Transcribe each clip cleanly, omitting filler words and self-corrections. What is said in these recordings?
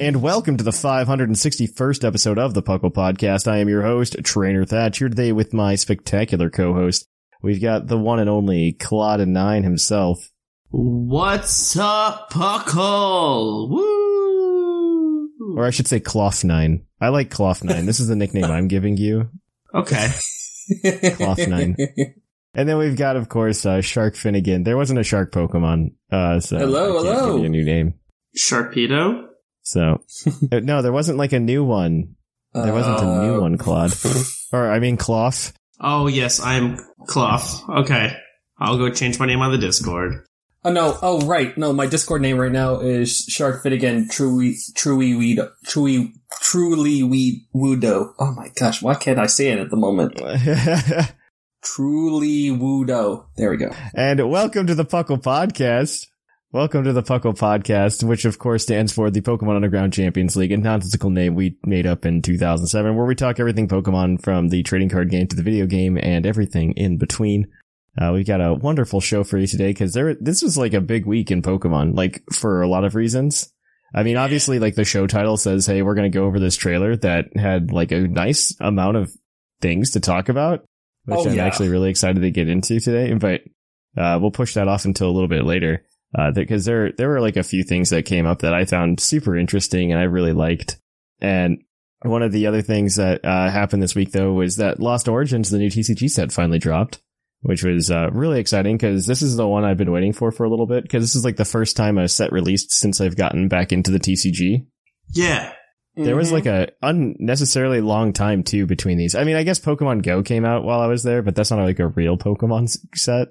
And welcome to the 561st episode of the Puckle Podcast. I am your host, Trainer Thatch, here today with my spectacular co-host. We've got the one and only Claude and Nine himself. What's up, Puckle? Woo! Or I should say Cloth9. I like Cloth9. This is the nickname I'm giving you. Okay. Cloth9. And then we've got, of course, Shark Finnegan. There wasn't a shark Pokemon. So hello. Give you a new name. Sharpedo? So. No, there wasn't like a new one. There wasn't a new one, Claude. Or, I mean, Cloth. Oh, yes, I'm Cloth. Okay. I'll go change my name on the Discord. Oh, no. Oh, right. No, my Discord name right now is Sharkfittigan Truly Wudo. Oh, my gosh. Why can't I say it at the moment? Truly Wudo. There we go. And welcome to the Puckle Podcast. Welcome to the Puckle Podcast, which, of course, stands for the Pokemon Underground Champions League, a nonsensical name we made up in 2007, where we talk everything Pokemon, from the trading card game to the video game and everything in between. We've got a wonderful show for you today, because this was like a big week in Pokemon, like, for a lot of reasons. I mean, obviously, like, the show title says, hey, we're going to go over this trailer that had, like, a nice amount of things to talk about, which I'm actually really excited to get into today, but we'll push that off until a little bit later, because there were, like, a few things that came up that I found super interesting and I really liked. And one of the other things that happened this week, though, was that Lost Origins, the new TCG set, finally dropped. Which was really exciting, because this is the one I've been waiting for a little bit, because this is like the first time a set released since I've gotten back into the TCG. Yeah. Mm-hmm. There was like a unnecessarily long time, too, between these. I mean, I guess Pokemon Go came out while I was there, but that's not like a real Pokemon set.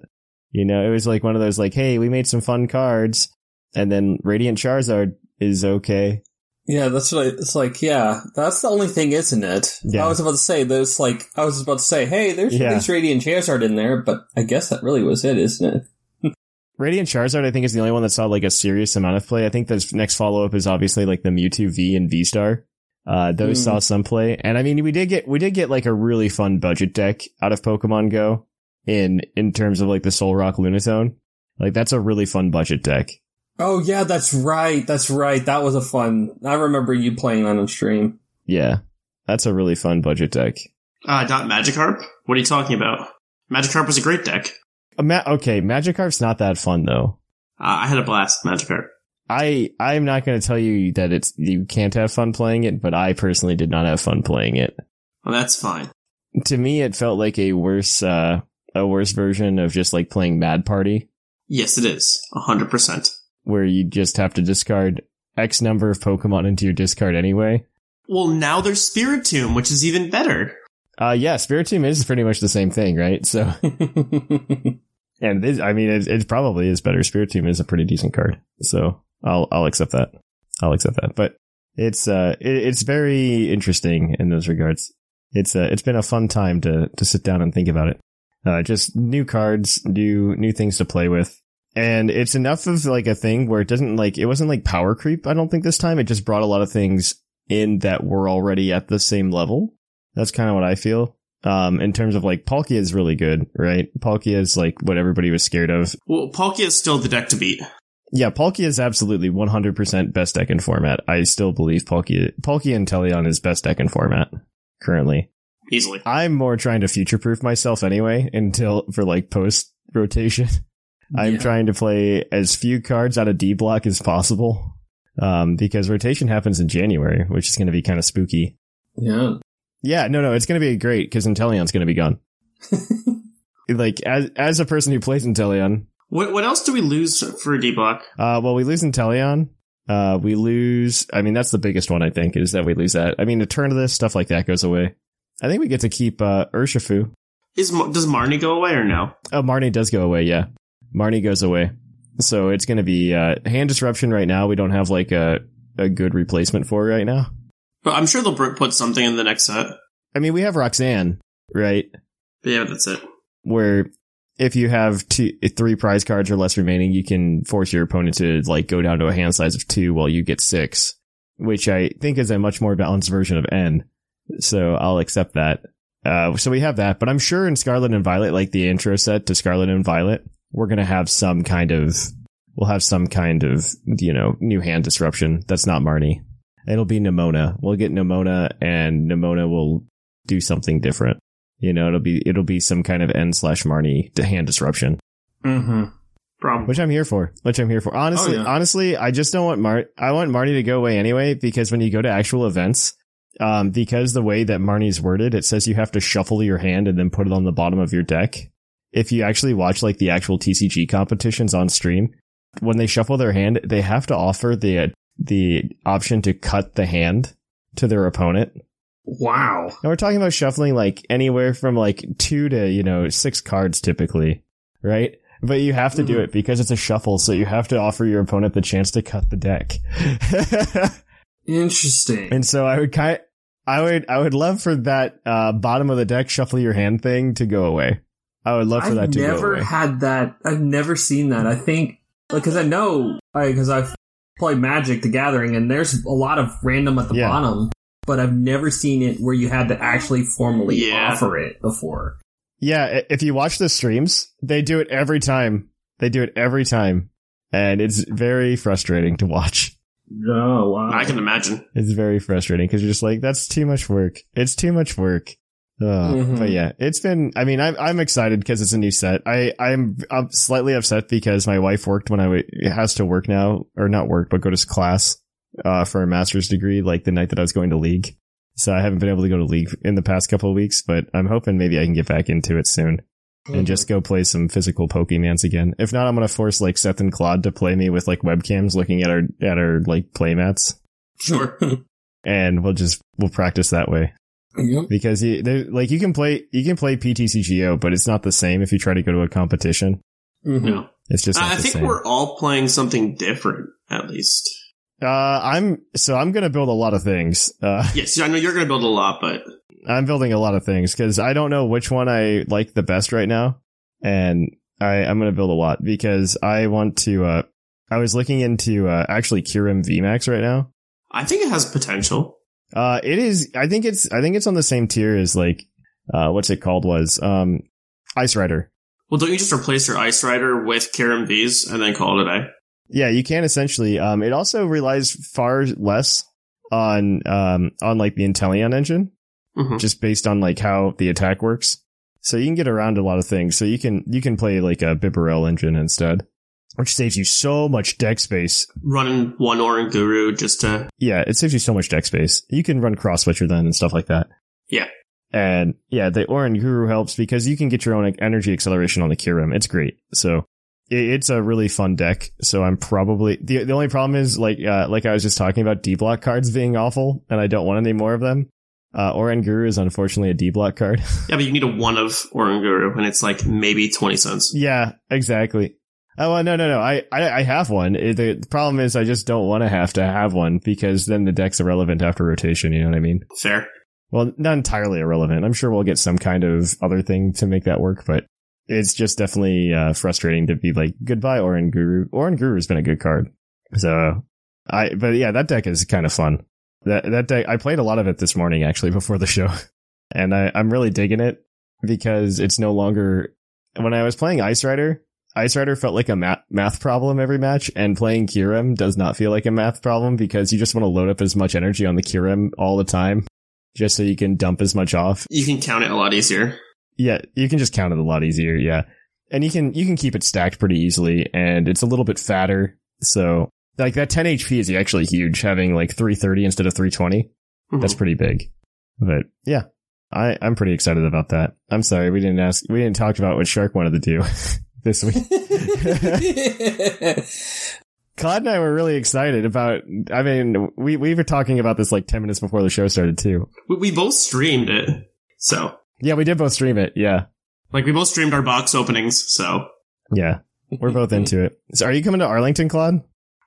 You know, it was like one of those like, hey, we made some fun cards, and then Radiant Charizard is okay. Yeah, that's what it's like. Yeah, that's the only thing, isn't it? Yeah. I was about to say, hey, there's Radiant Charizard in there, but I guess that really was it, isn't it? Radiant Charizard, I think, is the only one that saw like a serious amount of play. I think the next follow up is obviously like the Mewtwo V and V Star. Those saw some play, and I mean, we did get like a really fun budget deck out of Pokemon Go in terms of like the Solrock Lunatone. Like, that's a really fun budget deck. Oh, yeah, that's right. That was a fun... I remember you playing that on stream. Yeah, that's a really fun budget deck. Not Magikarp? What are you talking about? Magikarp was a great deck. Okay, Magikarp's not that fun, though. I had a blast, Magikarp. I'm not going to tell you that you can't have fun playing it, but I personally did not have fun playing it. Well, that's fine. To me, it felt like a worse version of just, like, playing Mad Party. Yes, it is. 100%. Where you just have to discard X number of Pokemon into your discard anyway. Well, now there's Spiritomb, which is even better. Yeah, Spiritomb is pretty much the same thing, right? So, and it probably is better. Spiritomb is a pretty decent card, so I'll accept that. But it's very interesting in those regards. It's been a fun time to sit down and think about it. Just new cards, new things to play with. And it's enough of like a thing where it wasn't like power creep, I don't think, this time. It just brought a lot of things in that were already at the same level. That's kind of what I feel. In terms of like, Palkia is really good, right? Palkia is like what everybody was scared of. Well, Palkia is still the deck to beat. Yeah, Palkia is absolutely 100% best deck in format. I still believe Palkia Inteleon is best deck in format currently. Easily. I'm more trying to future-proof myself anyway for like post-rotation. I'm trying to play as few cards out of D block as possible, because rotation happens in January, which is going to be kind of spooky. Yeah. Yeah, no, it's going to be great, because Inteleon's going to be gone. Like, as a person who plays Inteleon. What else do we lose for D block? Well, we lose Inteleon. That's the biggest one, I think, is that we lose that. I mean, Eternatus, stuff like that goes away. I think we get to keep Urshifu. Does Marnie go away or no? Oh, Marnie does go away, yeah. Marnie goes away. So it's going to be hand disruption right now. We don't have like a a good replacement for right now. But I'm sure they'll put something in the next set. I mean, we have Roxanne, right? Yeah, but that's it. Where if you have three prize cards or less remaining, you can force your opponent to like go down to a hand size of 2 while you get 6, which I think is a much more balanced version of N. So I'll accept that. So we have that, but I'm sure in Scarlet and Violet, like the intro set to Scarlet and Violet, we're going to have some kind of, you know, new hand disruption. That's not Marnie. It'll be Nemona. We'll get Nemona, and Nemona will do something different. You know, it'll be some kind of N/Marnie to hand disruption. Mm-hmm. Problem. Which I'm here for. Honestly, oh, yeah. I just don't want I want Marnie to go away anyway, because when you go to actual events, because the way that Marnie's worded, it says you have to shuffle your hand and then put it on the bottom of your deck. If you actually watch like the actual TCG competitions on stream, when they shuffle their hand, they have to offer the option to cut the hand to their opponent. Wow. And we're talking about shuffling like anywhere from like 2 to, you know, 6 cards typically, right? But you have to do it because it's a shuffle, so you have to offer your opponent the chance to cut the deck. Interesting. And so I would love for that bottom of the deck shuffle your hand thing to go away. I would love for that to go away. I've never had that. I've never seen that. I think because I know because I've played Magic the Gathering, and there's a lot of random at the bottom, but I've never seen it where you had to actually formally offer it before. Yeah, if you watch the streams, they do it every time. And it's very frustrating to watch. Oh, wow. I can imagine. It's very frustrating because you're just like, that's too much work. It's too much work. But yeah, it's been, I mean, I'm excited because it's a new set. I'm slightly upset because my wife worked when it has to work now, or not work, but go to class for a master's degree, like the night that I was going to League. So I haven't been able to go to League in the past couple of weeks, but I'm hoping maybe I can get back into it soon and just go play some physical Pokemans again. If not, I'm going to force like Seth and Claude to play me with like webcams looking at our like playmats. Sure. And we'll practice that way. Yep. Because you can play PTCGO, but it's not the same if you try to go to a competition. Mm-hmm. No, it's just. I think we're all playing something different, at least. I'm gonna build a lot of things. Yes, I know you're gonna build a lot, but I'm building a lot of things because I don't know which one I like the best right now, and I'm gonna build a lot because I want to. I was looking into actually Kyurem VMAX right now. I think it has potential. It is. I think it's on the same tier as like, what's it called? Was Ice Rider. Well, don't you just replace your Ice Rider with Kyurem V's and then call it a day? Yeah, you can essentially. It also relies far less on like the Inteleon engine, just based on like how the attack works. So you can get around a lot of things. So you can play like a Bibarel engine instead, which saves you so much deck space. Running one Oranguru just to... Yeah, it saves you so much deck space. You can run Cross-Switcher then and stuff like that. Yeah. And yeah, the Oranguru helps because you can get your own energy acceleration on the Kyurem. It's great. So it's a really fun deck. So I'm probably... The only problem is, like I was just talking about, D-block cards being awful, and I don't want any more of them. Oranguru is unfortunately a D-block card. Yeah, but you need a 1 of Oranguru, and it's like maybe 20 cents. Yeah, exactly. Oh, well, no. I have one. The problem is I just don't want to have one because then the deck's irrelevant after rotation. You know what I mean? Fair. Well, not entirely irrelevant. I'm sure we'll get some kind of other thing to make that work, but it's just definitely frustrating to be like, goodbye, Oranguru. Oranguru has been a good card. So, but yeah, that deck is kind of fun. That deck, I played a lot of it this morning, actually, before the show. And I'm really digging it because it's no longer... When I was playing Ice Rider felt like a math problem every match, and playing Kyurem does not feel like a math problem because you just want to load up as much energy on the Kyurem all the time just so you can dump as much off. You can count it a lot easier. Yeah, you can just count it a lot easier, yeah. And you can keep it stacked pretty easily, and it's a little bit fatter. So, like, that 10 HP is actually huge, having, like, 330 instead of 320. Mm-hmm. That's pretty big. But, yeah, I'm pretty excited about that. I'm sorry, we didn't talk about what Shark wanted to do. This week. Claude and I were really excited about, I mean, we were talking about this like 10 minutes before the show started too. We both streamed it. So. Yeah, we did both stream it. Yeah. Like we both streamed our box openings. So. Yeah. We're both into it. So are you coming to Arlington, Claude?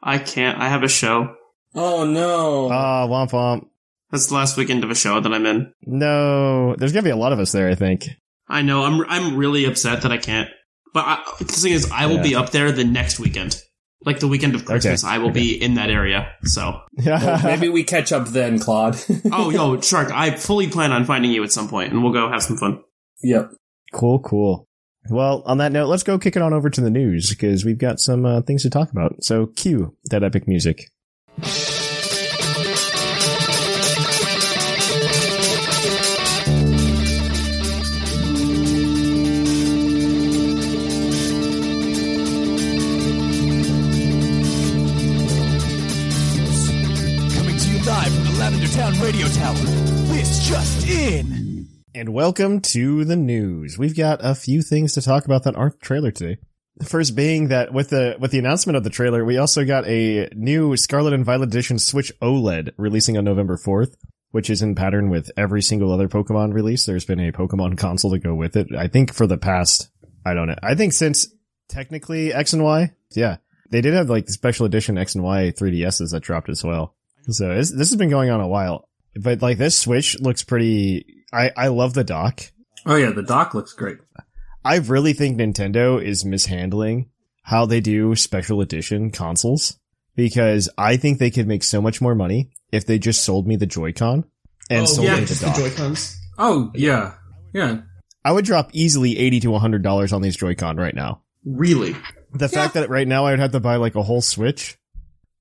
I can't. I have a show. Oh, no. Ah, womp womp. That's the last weekend of a show that I'm in. No. There's going to be a lot of us there, I think. I know. I'm really upset that I can't. But the thing is, I will be up there the next weekend. Like the weekend of Christmas, okay. I will be in that area, so. Well, maybe we catch up then, Claude. Oh, yo, Shark, I fully plan on finding you at some point, and we'll go have some fun. Yep. Cool. Well, on that note, let's go kick it on over to the news, because we've got some things to talk about. So, cue that epic music. Radio Tower. This just in. And welcome to the news. We've got a few things to talk about that aren't trailer today. The first being that with the announcement of the trailer, we also got a new Scarlet and Violet edition Switch OLED releasing on November 4th, which is in pattern with every single other Pokemon release. There's been a Pokemon console to go with it. I think for the past, I don't know. I think since technically X and Y. Yeah. They did have like the special edition X and Y 3DSs that dropped as well. So this has been going on a while, but like this Switch looks pretty. I love the dock. Oh yeah, the dock looks great. I really think Nintendo is mishandling how they do special edition consoles, because I think they could make so much more money if they just sold me the Joy-Con and sold me the dock. The Joy-Cons. Oh yeah, yeah. I would drop easily $80 to $100 on these Joy-Con right now. Really? The fact that right now I would have to buy like a whole Switch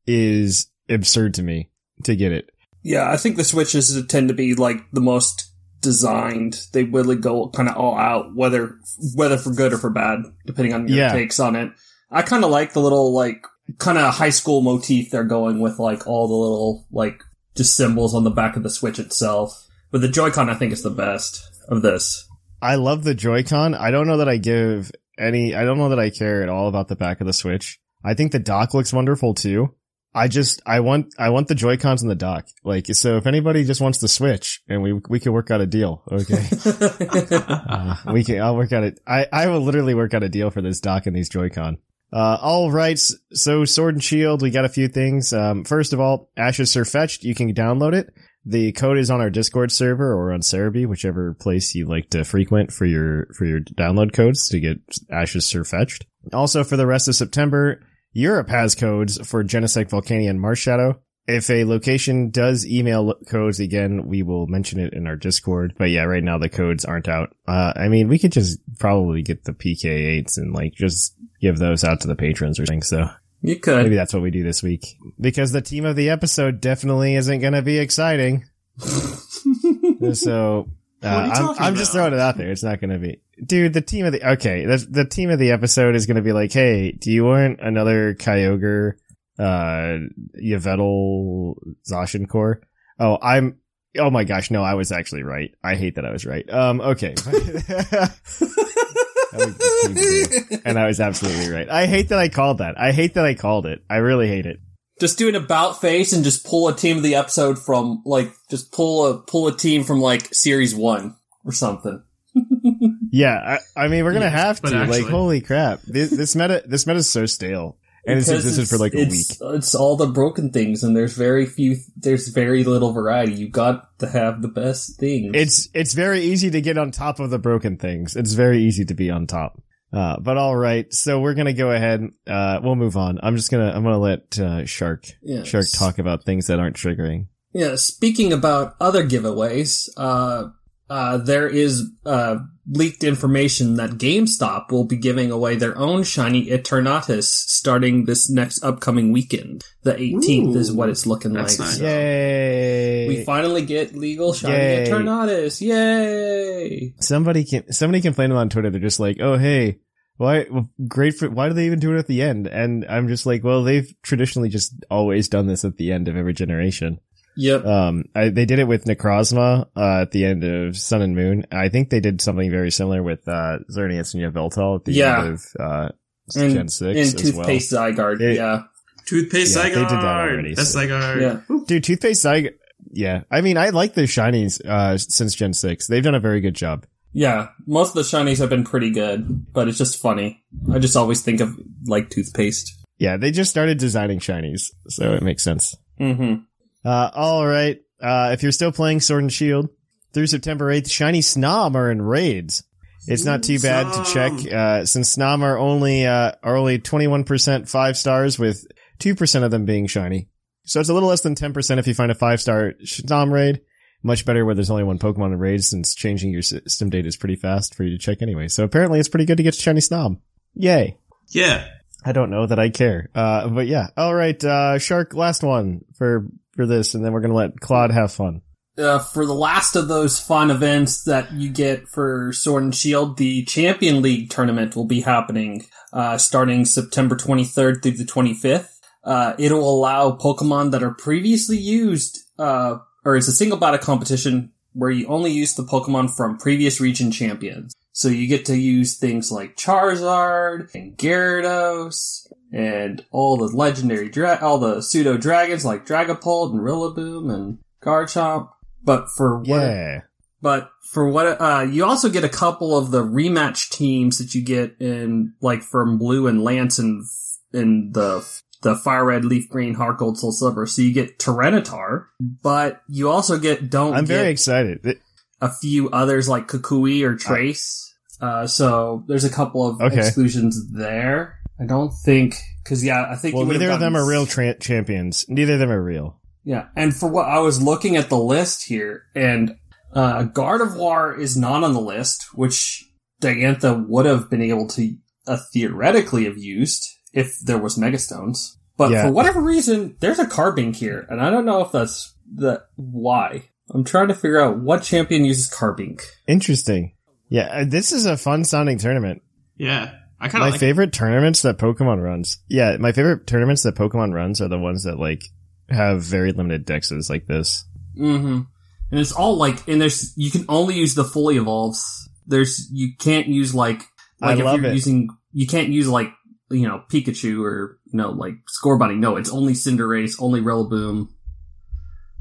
is absurd to me. To get it. Yeah, I think the Switches tend to be like the most designed. They really go kind of all out, whether for good or for bad, depending on your takes on it. I kind of like the little like kind of high school motif they're going with, like all the little like just symbols on the back of the Switch itself. But the Joy-Con, I think, is the best of this. I love the Joy-Con. I don't know that I care at all about the back of the Switch. I think the dock looks wonderful too. I want the Joy-Cons in the dock. Like, so if anybody just wants the Switch, and we can work out a deal, okay? I'll work out it. I will literally work out a deal for this dock and these Joy-Con. All right. So Sword and Shield, we got a few things. First of all, Ash's Sirfetch'd, you can download it. The code is on our Discord server or on Cerebi, whichever place you like to frequent for your download codes to get Ash's Sirfetch'd. Also, for the rest of September, Europe has codes for Genesect, Volcanion, and Marshadow. If a location does email codes again, we will mention it in our Discord. But yeah, right now the codes aren't out. I mean, we could just probably get the PK8s and like just give those out to the patrons or something. So you could. Maybe that's what we do this week. Because the team of the episode definitely isn't going to be exciting. So I'm just throwing it out there. It's not going to be. Dude, the team of the episode is going to be like, hey, do you want another Kyogre, Yveltal, Zacian core? Oh my gosh, no, I was actually right. I hate that I was right. Okay. And I was absolutely right. I hate that I called that. I hate that I called it. I really hate it. Just do an about face and just pull a team of the episode from, like, just pull a team from, like, series 1 or something. Yeah, I mean, we're gonna have to. Actually, like, holy crap, this meta is so stale, and it's existed for like a week. It's all the broken things, and there's very little variety. You got to have the best things. It's very easy to get on top of the broken things. It's very easy to be on top. But all right, so we're gonna go ahead. We'll move on. I'm gonna let Shark talk about things that aren't triggering. Yeah, speaking about other giveaways, there is leaked information that GameStop will be giving away their own shiny Eternatus starting this next upcoming weekend. The 18th is what it's looking like. Nice. So yay! We finally get legal shiny Eternatus. Yay! Somebody complained on Twitter. They're just like, oh hey, why do they even do it at the end? And I'm just like, well, they've traditionally just always done this at the end of every generation. Yep. They did it with Necrozma at the end of Sun and Moon. I think they did something very similar with Xerneas and Yveltal at the end of Gen 6 and as Toothpaste well. Zygarde, Toothpaste Zygarde! They did that already. That's Zygarde. Yeah. Dude, Toothpaste Zygarde. Yeah. I mean, I like the shinies since Gen 6. They've done a very good job. Yeah. Most of the shinies have been pretty good, but it's just funny. I just always think of, like, Toothpaste. Yeah, they just started designing shinies, so it makes sense. Mm-hmm. All right. If you're still playing Sword and Shield, through September 8th, Shiny Snom are in raids. It's not too bad to check, since Snom are only 21% 5 stars, with 2% of them being shiny. So it's a little less than 10% if you find a 5-star Snom raid. Much better where there's only one Pokemon in raids, since changing your system data is pretty fast for you to check anyway. So apparently it's pretty good to get Shiny Snom. Yay. Yeah. I don't know that I care. But yeah. All right. Shark, last one for this, and then we're going to let Claude have fun. For the last of those fun events that you get for Sword and Shield, the Champion League tournament will be happening, starting September 23rd through the 25th. It'll allow Pokemon that are previously used, or it's a single battle competition where you only use the Pokemon from previous region champions. So you get to use things like Charizard and Gyarados and all the legendary, all the pseudo dragons like Dragapult and Rillaboom and Garchomp. But you also get a couple of the rematch teams that you get in, like, from Blue and Lance and in the Fire Red, Leaf Green, Heart Gold, Soul Silver. So you get Tyranitar, but you also get very excited. A few others like Kukui or Trace. So there's a couple of exclusions there. I don't think, because neither of them are real champions. Neither of them are real. Yeah, and for what I was looking at the list here, and Gardevoir is not on the list, which Diantha would have been able to theoretically have used if there was Megastones. But for whatever reason, there's a Carbink here, and I don't know if that's why. I'm trying to figure out what champion uses Carbink. Interesting. Yeah, this is a fun-sounding tournament. Yeah. My favorite tournaments that Pokemon runs are the ones that, like, have very limited dexes like this. Mm-hmm. And it's all like, and there's, you can only use the fully evolves. You can't use like if you're using, you can't use like, you know, Pikachu or, you know, like Scorbunny. No, it's only Cinderace, only Rillaboom,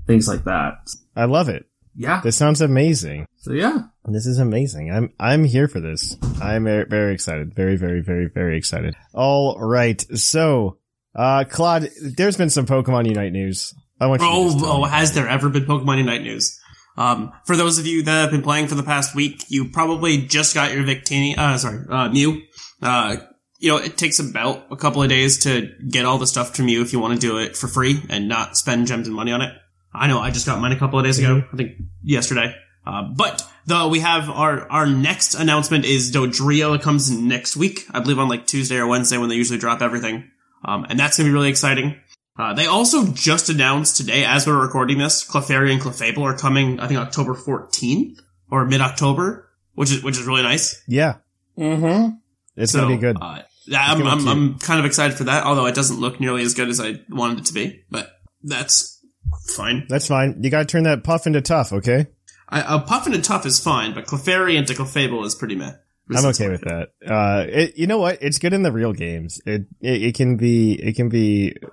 things like that. I love it. Yeah. This sounds amazing. So yeah. This is amazing. I'm here for this. I'm very excited. Very, very, very, very excited. All right. So, Claude, there's been some Pokemon Unite news. I want you to has there ever been Pokemon Unite news? For those of you that have been playing for the past week, you probably just got your Mew. You know, it takes about a couple of days to get all the stuff from Mew if you want to do it for free and not spend gems and money on it. I know, I just got mine a couple of days ago. I think yesterday. But though we have our next announcement is Dodrio. It comes next week, I believe on like Tuesday or Wednesday when they usually drop everything. And that's going to be really exciting. They also just announced today, as we're recording this, Clefairy and Clefable are coming, I think, October 14th or mid-October, which is really nice. Yeah. Mm-hmm. It's going to be good. I'm kind of excited for that, although it doesn't look nearly as good as I wanted it to be, but that's fine. That's fine. You got to turn that puff into tough, okay? A puff into tough is fine, but Clefairy into Clefable is pretty meh. I'm okay with that. You know what? It's good in the real games. It can be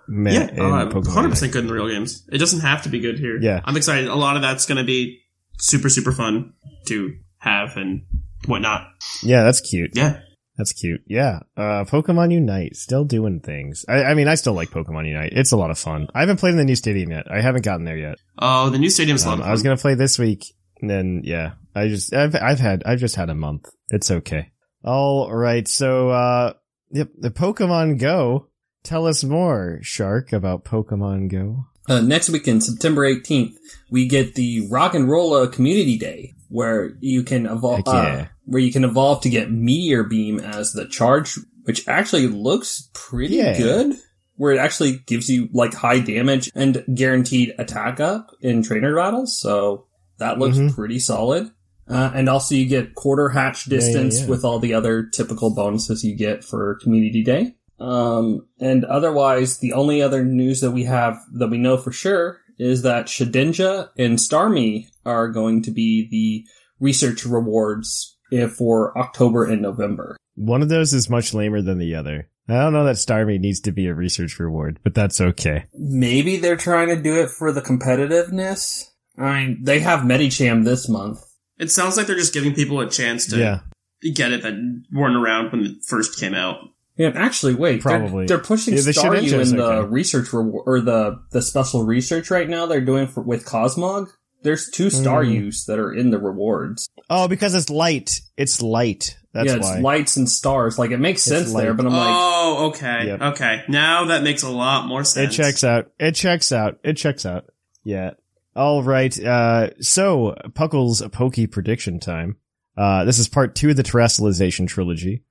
meh in Pokemon. 100% good in the real games. It doesn't have to be good here. Yeah. I'm excited. A lot of that's going to be super, super fun to have and whatnot. Yeah, that's cute. Yeah. That's cute. Yeah. Pokemon Unite. Still doing things. I still like Pokemon Unite. It's a lot of fun. I haven't played in the new stadium yet. I haven't gotten there yet. Oh, the new stadium's a lot of fun. I was going to play this week. And then, yeah, I've just had a month. It's okay. All right. So, yep. The Pokemon Go. Tell us more, Shark, about Pokemon Go. Next weekend, September 18th, we get the Rock and Rolla Community Day, where you can evolve, to get Meteor Beam as the charge, which actually looks pretty good, where it actually gives you like high damage and guaranteed attack up in trainer battles. So. That looks pretty solid. And also you get quarter hatch distance with all the other typical bonuses you get for Community Day. And otherwise, the only other news that we have that we know for sure is that Shedinja and Starmie are going to be the research rewards for October and November. One of those is much lamer than the other. I don't know that Starmie needs to be a research reward, but that's okay. Maybe they're trying to do it for the competitiveness. I mean, they have Medicham this month. It sounds like they're just giving people a chance to get it that weren't around when it first came out. Yeah, actually, wait. Probably they're pushing Staryu in the research or the special research right now. They're doing with Cosmog. There's 2 Staryus that are in the rewards. Oh, because it's light. It's light. That's why. Yeah, it's why. Lights and stars. Like, it makes sense there, but I'm like... Oh, okay. Yep. Okay. Now that makes a lot more sense. It checks out. It checks out. It checks out. Yeah. All right. So, Puckle's Pokey prediction time. This is part 2 of the Terrestrialization trilogy.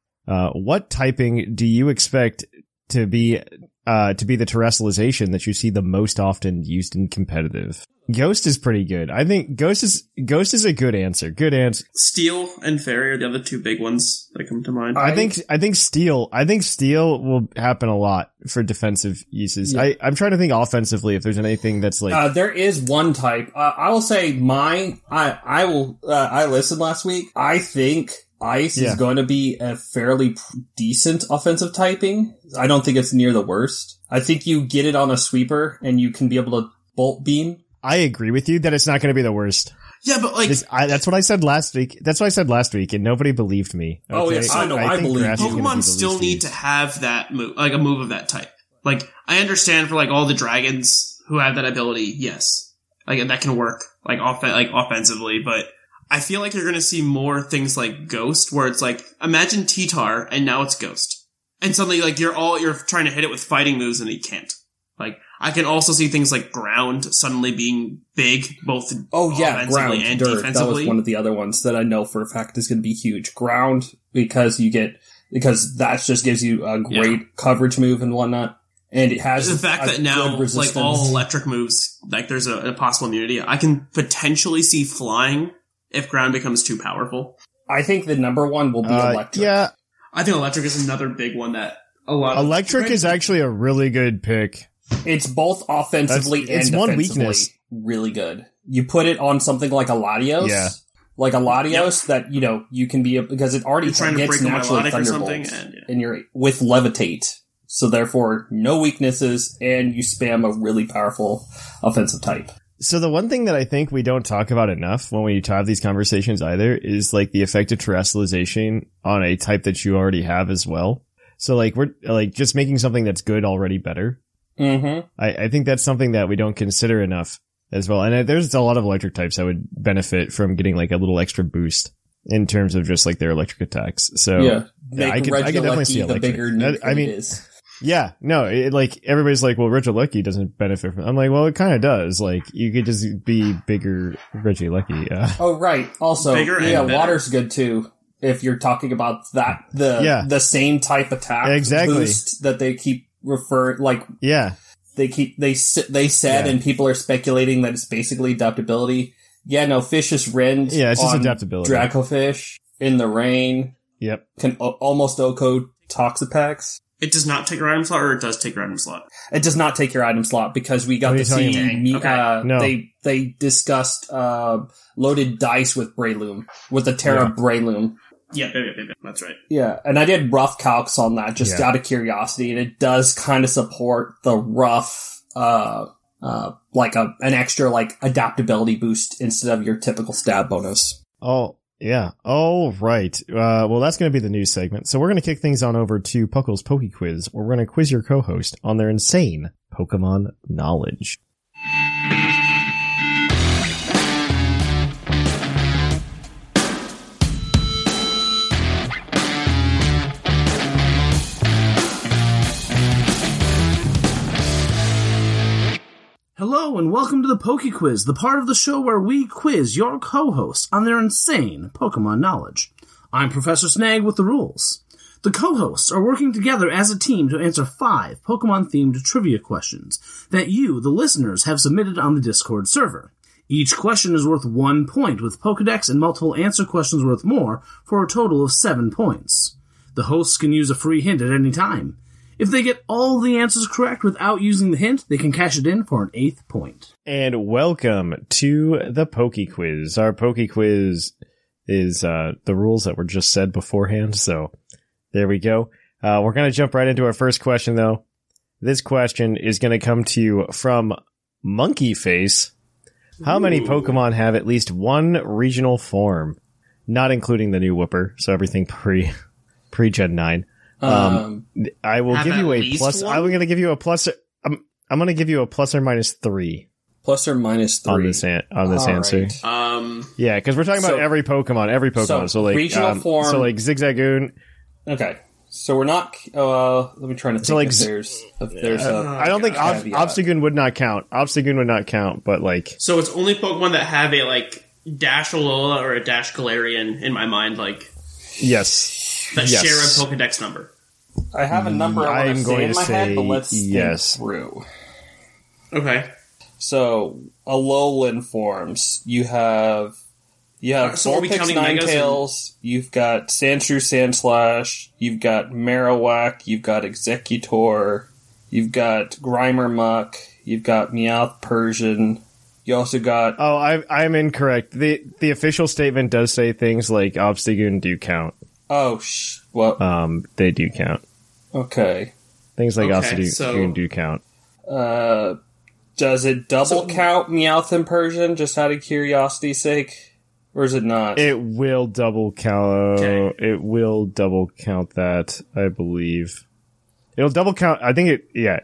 What typing do you expect to be the Terrestrialization that you see the most often used in competitive? Ghost is pretty good. I think Ghost is a good answer. Good answer. Steel and Fairy are the other 2 big ones that come to mind. I think steel will happen a lot for defensive uses. Yeah. I'm trying to think offensively if there's anything that's like there is one type. I will say I listened last week. I think Ice is going to be a fairly decent offensive typing. I don't think it's near the worst. I think you get it on a sweeper and you can be able to bolt beam. I agree with you that it's not going to be the worst. Yeah, but like... that's what I said last week. That's what I said last week, and nobody believed me. Okay? Oh, yes, I know. I believe Pokemon still need to have that move, like a move of that type. Like, I understand for like all the dragons who have that ability, yes. Like, that can work, like offensively, but... I feel like you're going to see more things like Ghost, where it's like, imagine T-Tar, and now it's Ghost. And suddenly, like, you're trying to hit it with fighting moves, and you can't. Like, I can also see things like Ground suddenly being big, both offensively Ground, and Dirt. Defensively. That was one of the other ones that I know for a fact is going to be huge. Ground, because that just gives you a great coverage move and whatnot. And it has the fact that now, like, all electric moves, like, there's a possible immunity. I can potentially see Flying... if Ground becomes too powerful. I think the number one will be Electric. Yeah. I think Electric is another big one that a lot of... Electric is actually a really good pick. It's both offensively and one weakness. Really good. You put it on something like a Latios. Yeah. Like a Latios that, you know, you can be... Because it already gets naturally Thunderbolt. And you're with Levitate. So therefore, no weaknesses, and you spam a really powerful offensive type. So the one thing that I think we don't talk about enough when we have these conversations either is like the effect of terrestrialization on a type that you already have as well. So like we're like just making something that's good already better. Mm-hmm. I think that's something that we don't consider enough as well. And there's a lot of electric types that would benefit from getting like a little extra boost in terms of just like their electric attacks. So I could definitely see electric. The bigger nuke it is. Yeah, no, it, like, everybody's like, well, Regieleki doesn't benefit from it. I'm like, well, it kind of does. Like, you could just be bigger Regieleki. Oh, right. Also, water's good, too, if you're talking about that, the same type attack boost that they keep and people are speculating that it's basically adaptability. Yeah, no, Fish's Rend it's just adaptability. Dracofish, In the Rain. Yep. Can almost Oko Toxapex. It does not take your item slot, or it does take your item slot? It does not take your item slot, because we got to see... They discussed loaded dice with Breloom, with the Terra Breloom. Yeah, that's right. Yeah, and I did rough calcs on that, just out of curiosity, and it does kind of support the rough, like an extra like adaptability boost instead of your typical stab bonus. Oh. Yeah. All right. Well, that's going to be the news segment. So we're going to kick things on over to Puckle's Poke Quiz, where we're going to quiz your co-host on their insane Pokemon knowledge. Hello and welcome to the Poke Quiz, the part of the show where we quiz your co-hosts on their insane Pokemon knowledge. I'm Professor Snag with the rules. The co-hosts are working together as a team to answer 5 Pokemon-themed trivia questions that you, the listeners, have submitted on the Discord server. Each question is worth 1 point, with Pokedex and multiple answer questions worth more, for a total of 7 points. The hosts can use a free hint at any time. If they get all the answers correct without using the hint, they can cash it in for an 8th point. And welcome to the Poke Quiz. Our Poke Quiz is the rules that were just said beforehand, so there we go. We're going to jump right into our first question, though. This question is going to come to you from Monkey Face. How many Pokemon have at least 1 regional form? Not including the new Wooper, so everything pre-Gen 9. I will give you a plus. One? I'm going to give you a plus. I'm going to give you a plus or minus 3. Plus or minus 3 on this all answer. Right. Yeah, because we're talking about every Pokemon. So like regional form. So like Zigzagoon. Okay. So we're not. Let me try to think. So like, if there's. I don't think Obstagoon would not count. But like. So it's only Pokemon that have a like Dash Alola or a Dash Galarian in my mind. Like. Yes. That share a Pokedex number. I have a number I want to say in my head, but let's think through. Okay. So Alolan forms. You have Vulpix, Ninetales, you've got Sandshrew, Sandslash, you've got Marowak, you've got Exeggutor, you've got Grimermuck, you've got Meowth, Persian. You also got... Oh, I'm incorrect. The official statement does say things like Obstagoon do count. Oh, well... they do count. Okay. Things like Obstagoon do count. Does it count Meowth and Persian, just out of curiosity's sake? Or is it not? It will double count. Okay. It will double count that, I believe. It'll double count. I think it. Yeah.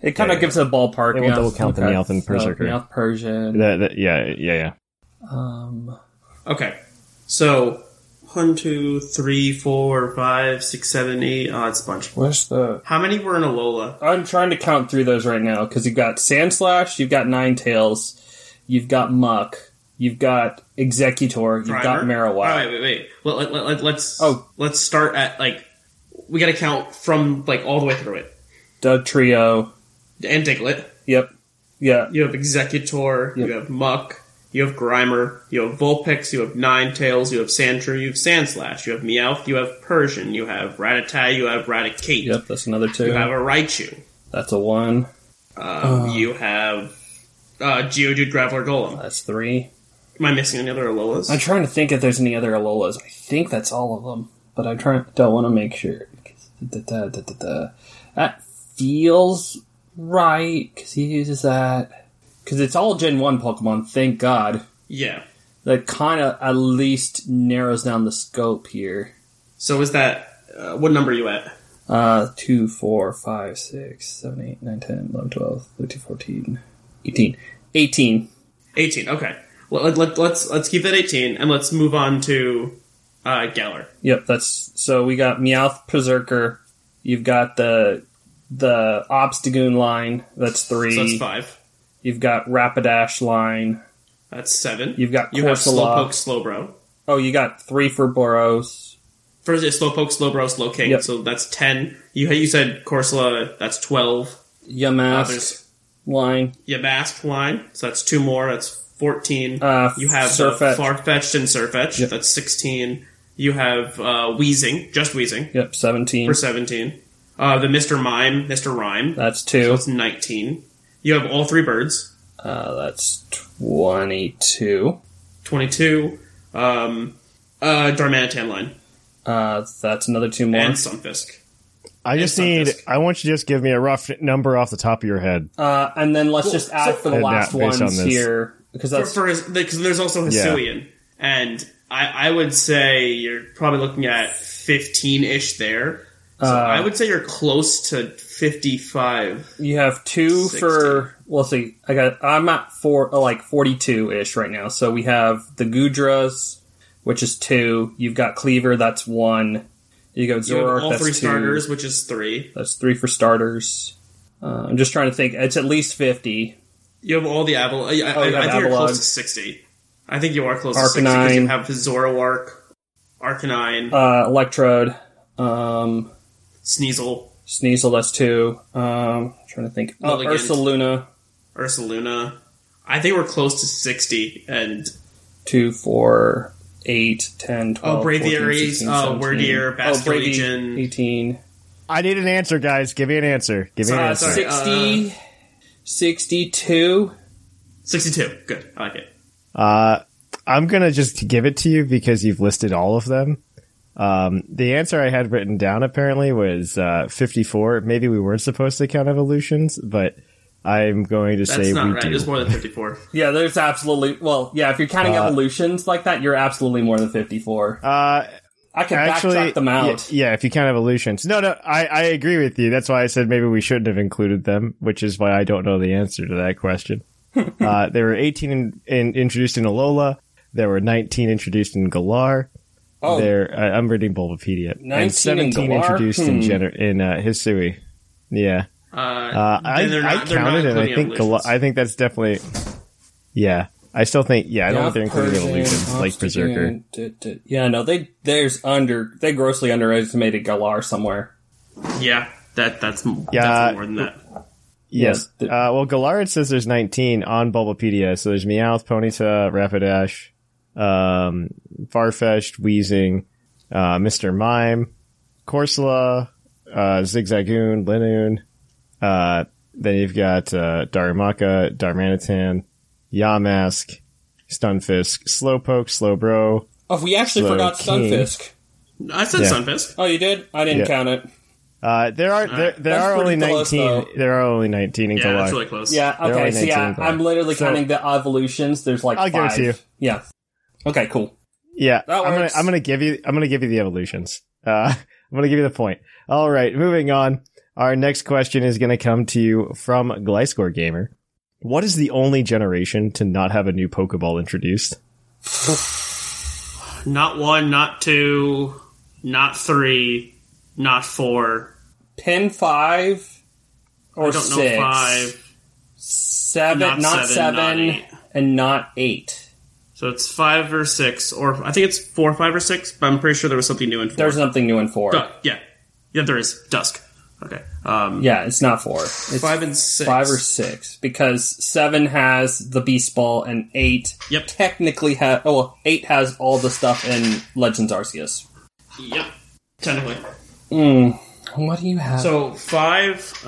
It kind of gives it a ballpark. It will double count the Meowth and Berserker. Meowth, Persian. Yeah. Okay. So 1, 2, 3, 4, 5, 6, 7, 8. Odd sponge. Where's the? How many were in Alola? I'm trying to count through those right now because you've got Sandslash, you've got Ninetales, you've got Muck. You've got Exeggutor. You've got Marowak. Wait. Let's start at, like... We gotta count from, like, all the way through it. Dugtrio. And Diglett. Yep. Yeah. You have Exeggutor. Yep. You have Muck. You have Grimer. You have Vulpix. You have Ninetales. You have Sandshrew. You have Sandslash. You have Meowth. You have Persian. You have Rattata. You have Raticate. Yep, that's another 2. You have a Raichu. That's a 1. You have... Geodude, Graveler, Golem. That's 3. Am I missing any other Alolas? I'm trying to think if there's any other Alolas. I think that's all of them, but don't want to make sure. That feels right, because he uses that. Because it's all Gen 1 Pokemon, thank God. Yeah. That kind of at least narrows down the scope here. So is that... what number are you at? 2, 4, 5, 6, 7, 8, 9, 10, 11, 12, 13, 14, 18. 18, okay. Let's keep that 18, and let's move on to Galar. Yep, so we got Meowth, Berserker. You've got the Obstagoon line. That's 3. So that's 5. You've got Rapidash line. That's 7. You've got Corsola. You have Slowpoke, Slowbro. Oh, you got 3 for Boros. First is Slowpoke, Slowbro, Slowking. Yep. So that's 10. You said Corsola. That's 12. Yamask line. Yamask line. So that's 2 more. That's 14. You have Farfetch'd and Sirfetch'd. Yep. That's 16. You have Weezing. Just Weezing. Yep, 17. For 17. The Mr. Mime, Mr. Rhyme. That's 2. So that's 19. You have all 3 birds. That's 22. Darmanitan line. That's another 2 more. And Sunfisk. I want you to just give me a rough number off the top of your head. And then let's just add for the last ones here. Because there's also Hisuian, and I would say you're probably looking at 15-ish there. So I would say you're close to 55. You have 2 60. I'm at 42-ish right now. So we have the Goodras, which is 2. You've got Cleaver, that's 1. You got Zorark, that's 3 2. Starters, which is 3. That's 3 for starters. I'm just trying to think. It's at least 50. You have all the Avalon. I think you're close to 60. I think you are close to 60 because you have Zoroark, Arcanine, Electrode, Sneasel. Sneasel, that's 2. I'm trying to think. Ursaluna. I think we're close to 60. And 2, 4, 8, 10, 12, Braviaries, Wordier, Basculegion. 18. I need an answer, guys. Give me an answer. 60... 62? 62. Good. I like it. I'm going to just give it to you because you've listed all of them. The answer I had written down apparently was 54. Maybe we weren't supposed to count evolutions, but I'm going to say we do. It's more than 54. Yeah, there's absolutely... Well, yeah, if you're counting evolutions like that, you're absolutely more than 54. I can backtrack them out. Yeah, if you count evolutions. No, I agree with you. That's why I said maybe we shouldn't have included them, which is why I don't know the answer to that question. There were 18 introduced in Alola. There were 19 introduced in Galar. Oh. I'm reading Bulbapedia. And 17 in introduced in Hisui. Yeah. I counted it. I think that's definitely... Yeah. I still think... Yeah, I don't think they're including evolutions like Berserker. Yeah, no, they grossly underestimated Galar somewhere. Yeah, that's more than that. Yes. Well, Galar, it says there's 19 on Bulbapedia. So there's Meowth, Ponyta, Rapidash, Farfetch'd, Weezing, Mr. Mime, Corsola, Zigzagoon, Linoon. Then you've got Darumaka, Darmanitan, Yamask, Stunfisk, Slowpoke, Slowbro. Oh, we actually forgot Stunfisk. I said Stunfisk. Oh, you did? I didn't count it. There are only 19 in Galar. Yeah, that's really close. Yeah, okay, so yeah, I'm literally counting the evolutions. There's like I'll 5. I'll give it to you. Yeah. Okay, cool. Yeah, I'm gonna give you the evolutions. I'm gonna give you the point. All right, moving on. Our next question is gonna come to you from Gliscor Gamer. What is the only generation to not have a new Pokeball introduced? Not one, not two, not three, not four. Pin 5 or 6. I don't know, 5. 7, not 8. So it's 5 or 6, or I think it's 4, 5, or 6, but I'm pretty sure there was something new in 4. There's something new in 4. Yeah, there is. Dusk. Okay. Yeah, it's not 4. It's 5 and 6. 5 or 6, because 7 has the Beast Ball, and 8 technically has... Oh, well, 8 has all the stuff in Legends Arceus. Yep, technically. What do you have? So 5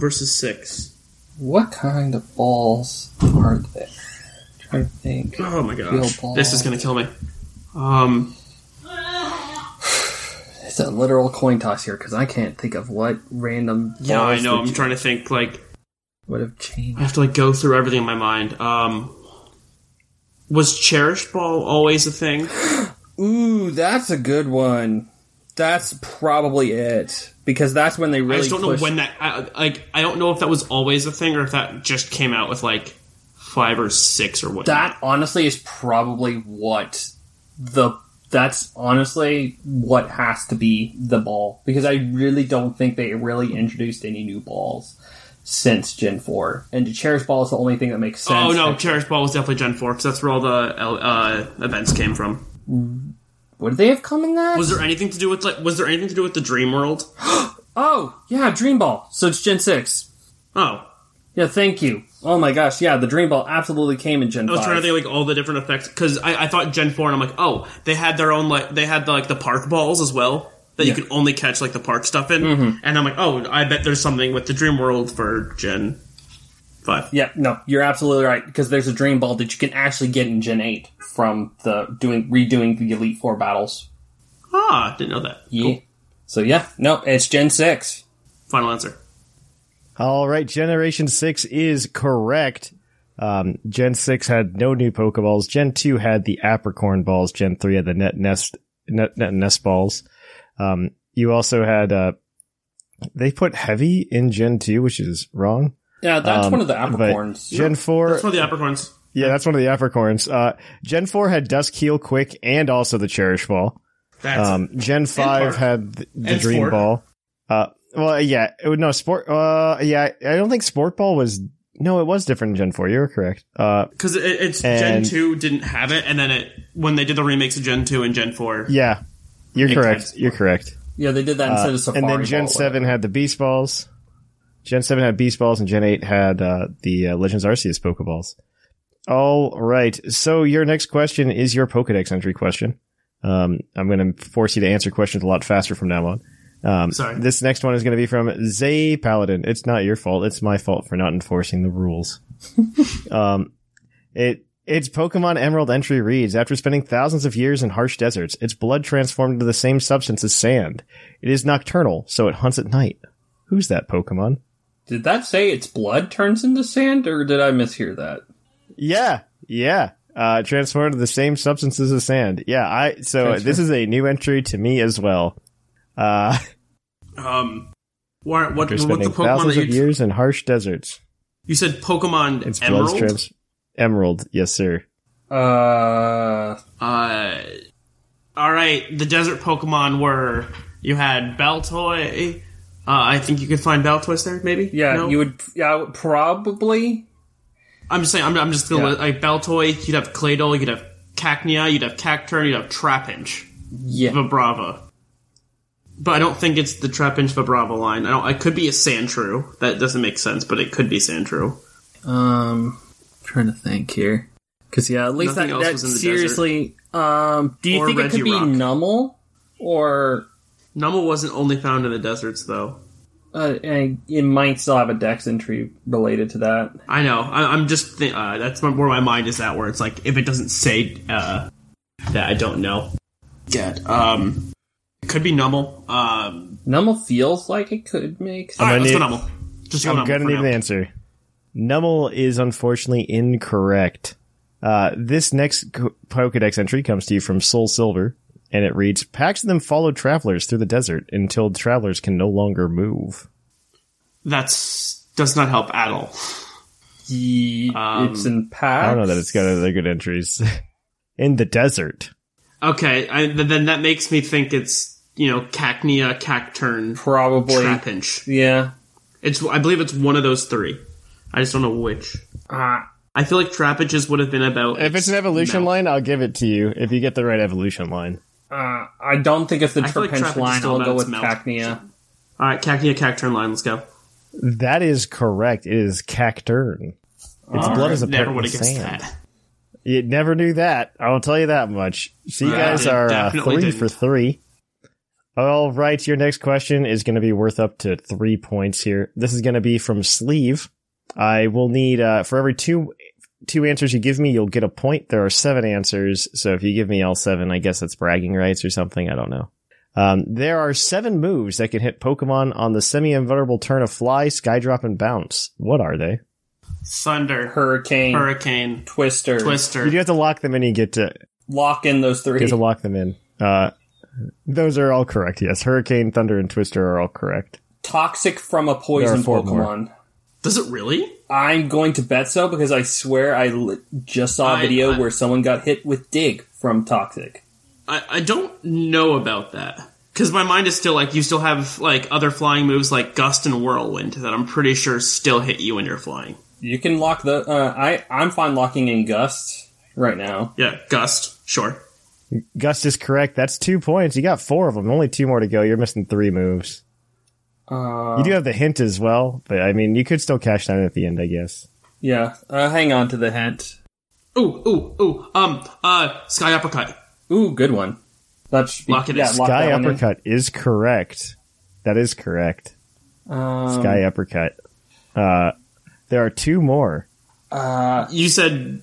versus 6. What kind of balls are there? I'm trying to think. Oh my gosh, this is gonna kill me. It's a literal coin toss here because I can't think of what random. Yeah, I know. I'm trying to think like what have changed. I have to like go through everything in my mind. Was Cherish Ball always a thing? Ooh, that's a good one. That's probably it, because that's when they really. I just don't know when that. I don't know if that was always a thing or if that just came out with like 5 or 6 or what. That honestly is probably what that's honestly what has to be the ball, because I really don't think they really introduced any new balls since Gen 4. And the Cherish Ball is the only thing that makes sense. Oh no, Cherish Ball was definitely Gen 4 because that's where all the events came from. Would they have come in that? Was there anything to do with the Dream World? Oh, yeah, Dream Ball. So it's Gen 6. Oh. Yeah, thank you. Oh my gosh, yeah, the Dream Ball absolutely came in Gen 5. I was trying to think like all the different effects, because I thought Gen 4 and I'm like, oh, they had their own, like, they had like the park balls as well, that you could only catch like the park stuff in. Mm-hmm. And I'm like, oh, I bet there's something with the Dream World for Gen 5. Yeah, no, you're absolutely right, because there's a Dream Ball that you can actually get in Gen 8. From redoing the Elite Four battles. Ah, didn't know that. Yeah. Cool. So yeah, no, it's Gen 6. Final answer. All right, Generation 6 is correct. Gen 6 had no new Pokeballs. Gen 2 had the Apricorn balls. Gen 3 had the Net Nest balls. You also had they put Heavy in Gen 2, which is wrong. Yeah, that's one of the Apricorns. Gen 4. That's one of the Apricorns. Yeah, that's one of the Apricorns. Gen 4 had Dusk, Heal, Quick, and also the Cherish Ball. Gen 5 had the Dream Sport Ball. Well, yeah, it would no Sport. Yeah, I don't think Sport Ball was. No, it was different in Gen 4. You were correct. Because Gen 2 didn't have it, and then when they did the remakes of Gen 2 and Gen 4. Yeah, you're correct. You're correct. Yeah, they did that instead of Safari. And then Gen 7 had the Beast Balls. Gen 7 had Beast Balls, and Gen 8 had the Legends Arceus Pokeballs. All right. So your next question is your Pokedex entry question. I'm going to force you to answer questions a lot faster from now on. Sorry. This next one is going to be from Zay Paladin. It's not your fault. It's my fault for not enforcing the rules. Its Pokemon Emerald entry reads, after spending thousands of years in harsh deserts, its blood transformed into the same substance as sand. It is nocturnal, so it hunts at night. Who's that Pokemon? Did that say its blood turns into sand, or did I mishear that? Yeah. transformed to the same substances as sand. Yeah, this is a new entry to me as well. What the Pokemon thousands of years in harsh deserts. You said Pokemon it's Emerald? Emerald, yes, sir. All right, the desert Pokemon were... You had Baltoy. I think you could find Baltoys there, maybe? Yeah, no? You would... Yeah, probably. I'm just saying, I'm just going to... Yeah. Like, Baltoy, you'd have Claydol, you'd have Cacnea, you'd have Cacturne, you'd have Trapinch. Yeah. Vibrava. But I don't think it's the Trapinch Vibrava line. It could be a Sandshrew. That doesn't make sense, but it could be Sandshrew. I'm trying to think here. Because, yeah, at least that seriously... do you think it could be Numel? Or... Numel wasn't only found in the deserts, though. And it might still have a Dex entry related to that. I know. I'm just... that's where my mind is at, where it's like, if it doesn't say that, I don't know. Yeah. It could be Numel. Numel feels like it could make sense. All right, let's go Numel. Just go Numel. I'm going to need an answer. Numel is unfortunately incorrect. This next Pokedex entry comes to you from Soul Silver, and it reads, "Packs of them follow travelers through the desert until travelers can no longer move." Does not help at all. It's in packs? I don't know that it's got other good entries. In the desert. Okay, then that makes me think it's, Cacnea, Cacturne, probably Trapinch. Yeah. I believe it's one of those three. I just don't know which. I feel like Trapinch just would have been about... If it's an evolution line, I'll give it to you, if you get the right evolution line. I don't think it's the Trapinch line. I'll go with Cacnea. Alright, Cacnea, Cacturne line, let's go. That is correct. It is Cacturne. Its blood is a part of sand. You never knew that. I'll tell you that much. So you guys are 3 for 3. All right, your next question is going to be worth up to 3 points here. This is going to be from Sleeve. I will need, for every two answers you give me, you'll get a point. There are 7 answers, so if you give me all 7, I guess that's bragging rights or something. I don't know. There are 7 moves that can hit Pokemon on the semi-invulnerable turn of Fly, Skydrop, and Bounce. What are they? Thunder. Hurricane. Twister. You do have to lock them in and get to... Lock in those 3. You have to lock them in. Those are all correct, yes. Hurricane, Thunder, and Twister are all correct. Toxic from a poison Pokemon. More. Does it really? I'm going to bet so, because I swear I just saw a video where someone got hit with Dig from Toxic. I don't know about that. Because my mind is still like, you still have like other flying moves like Gust and Whirlwind that I'm pretty sure still hit you when you're flying. You can lock the... I'm fine locking in Gust right now. Yeah, Gust. Sure. Gust is correct. That's 2 points. You got 4 of them. Only 2 more to go. You're missing 3 moves. You do have the hint as well, but I mean, you could still cash that in at the end, I guess. Yeah, hang on to the hint. Sky Uppercut. Ooh, good one. Sky Uppercut is correct. That is correct. Sky Uppercut. There are 2 more. You said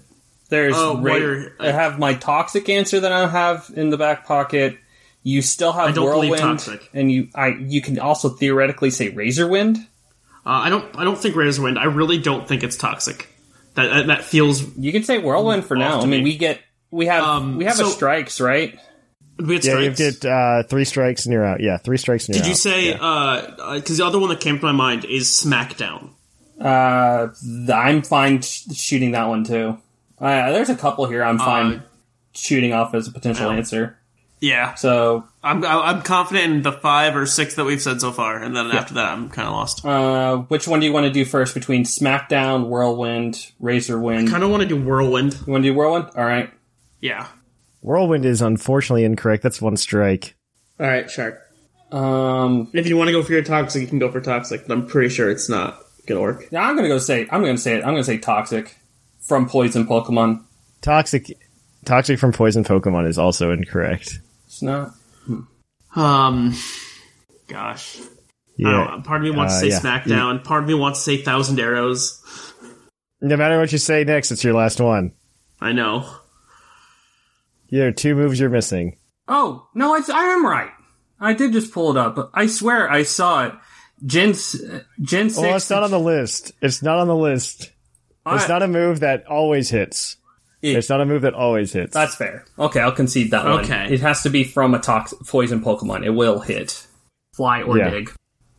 there's... I have my toxic answer that I have in the back pocket. You still have Whirlwind, and you can also theoretically say Razor Wind. I don't think Razor Wind. I really don't think it's toxic. That feels... You can say Whirlwind for now. I mean, we have strikes, right? We had strikes. Yeah, you get 3 strikes and you're out. Yeah, 3 strikes and you're out. Did you say? Because the other one that came to my mind is Smackdown. I'm fine shooting that one too. There's a couple here. I'm fine shooting off as a potential answer. Yeah, so I'm confident in the 5 or 6 that we've said so far, and then after that, I'm kind of lost. Which one do you want to do first between Smackdown, Whirlwind, Razor Wind? I kind of want to do Whirlwind. You want to do Whirlwind? All right. Yeah. Whirlwind is unfortunately incorrect. That's 1 strike. All right, Shark. If you want to go for your toxic, you can go for toxic. But I'm pretty sure it's not gonna work. Now I'm gonna say it. I'm gonna say toxic from poison Pokemon. Toxic from poison Pokemon is also incorrect. It's not. Gosh. Yeah. I don't know. Part of me wants to say Smackdown. Yeah. Part of me wants to say Thousand Arrows. No matter what you say next, it's your last one. I know. There are 2 moves you're missing. Oh, no, I am right. I did just pull it up. I swear I saw it. Gen 6... Well, it's not on the list. It's not on the list. It's not a move that always hits. It's not a move that always hits. That's fair. Okay, I'll concede that one. Okay. It has to be from a toxic poison Pokemon. It will hit. Fly or dig.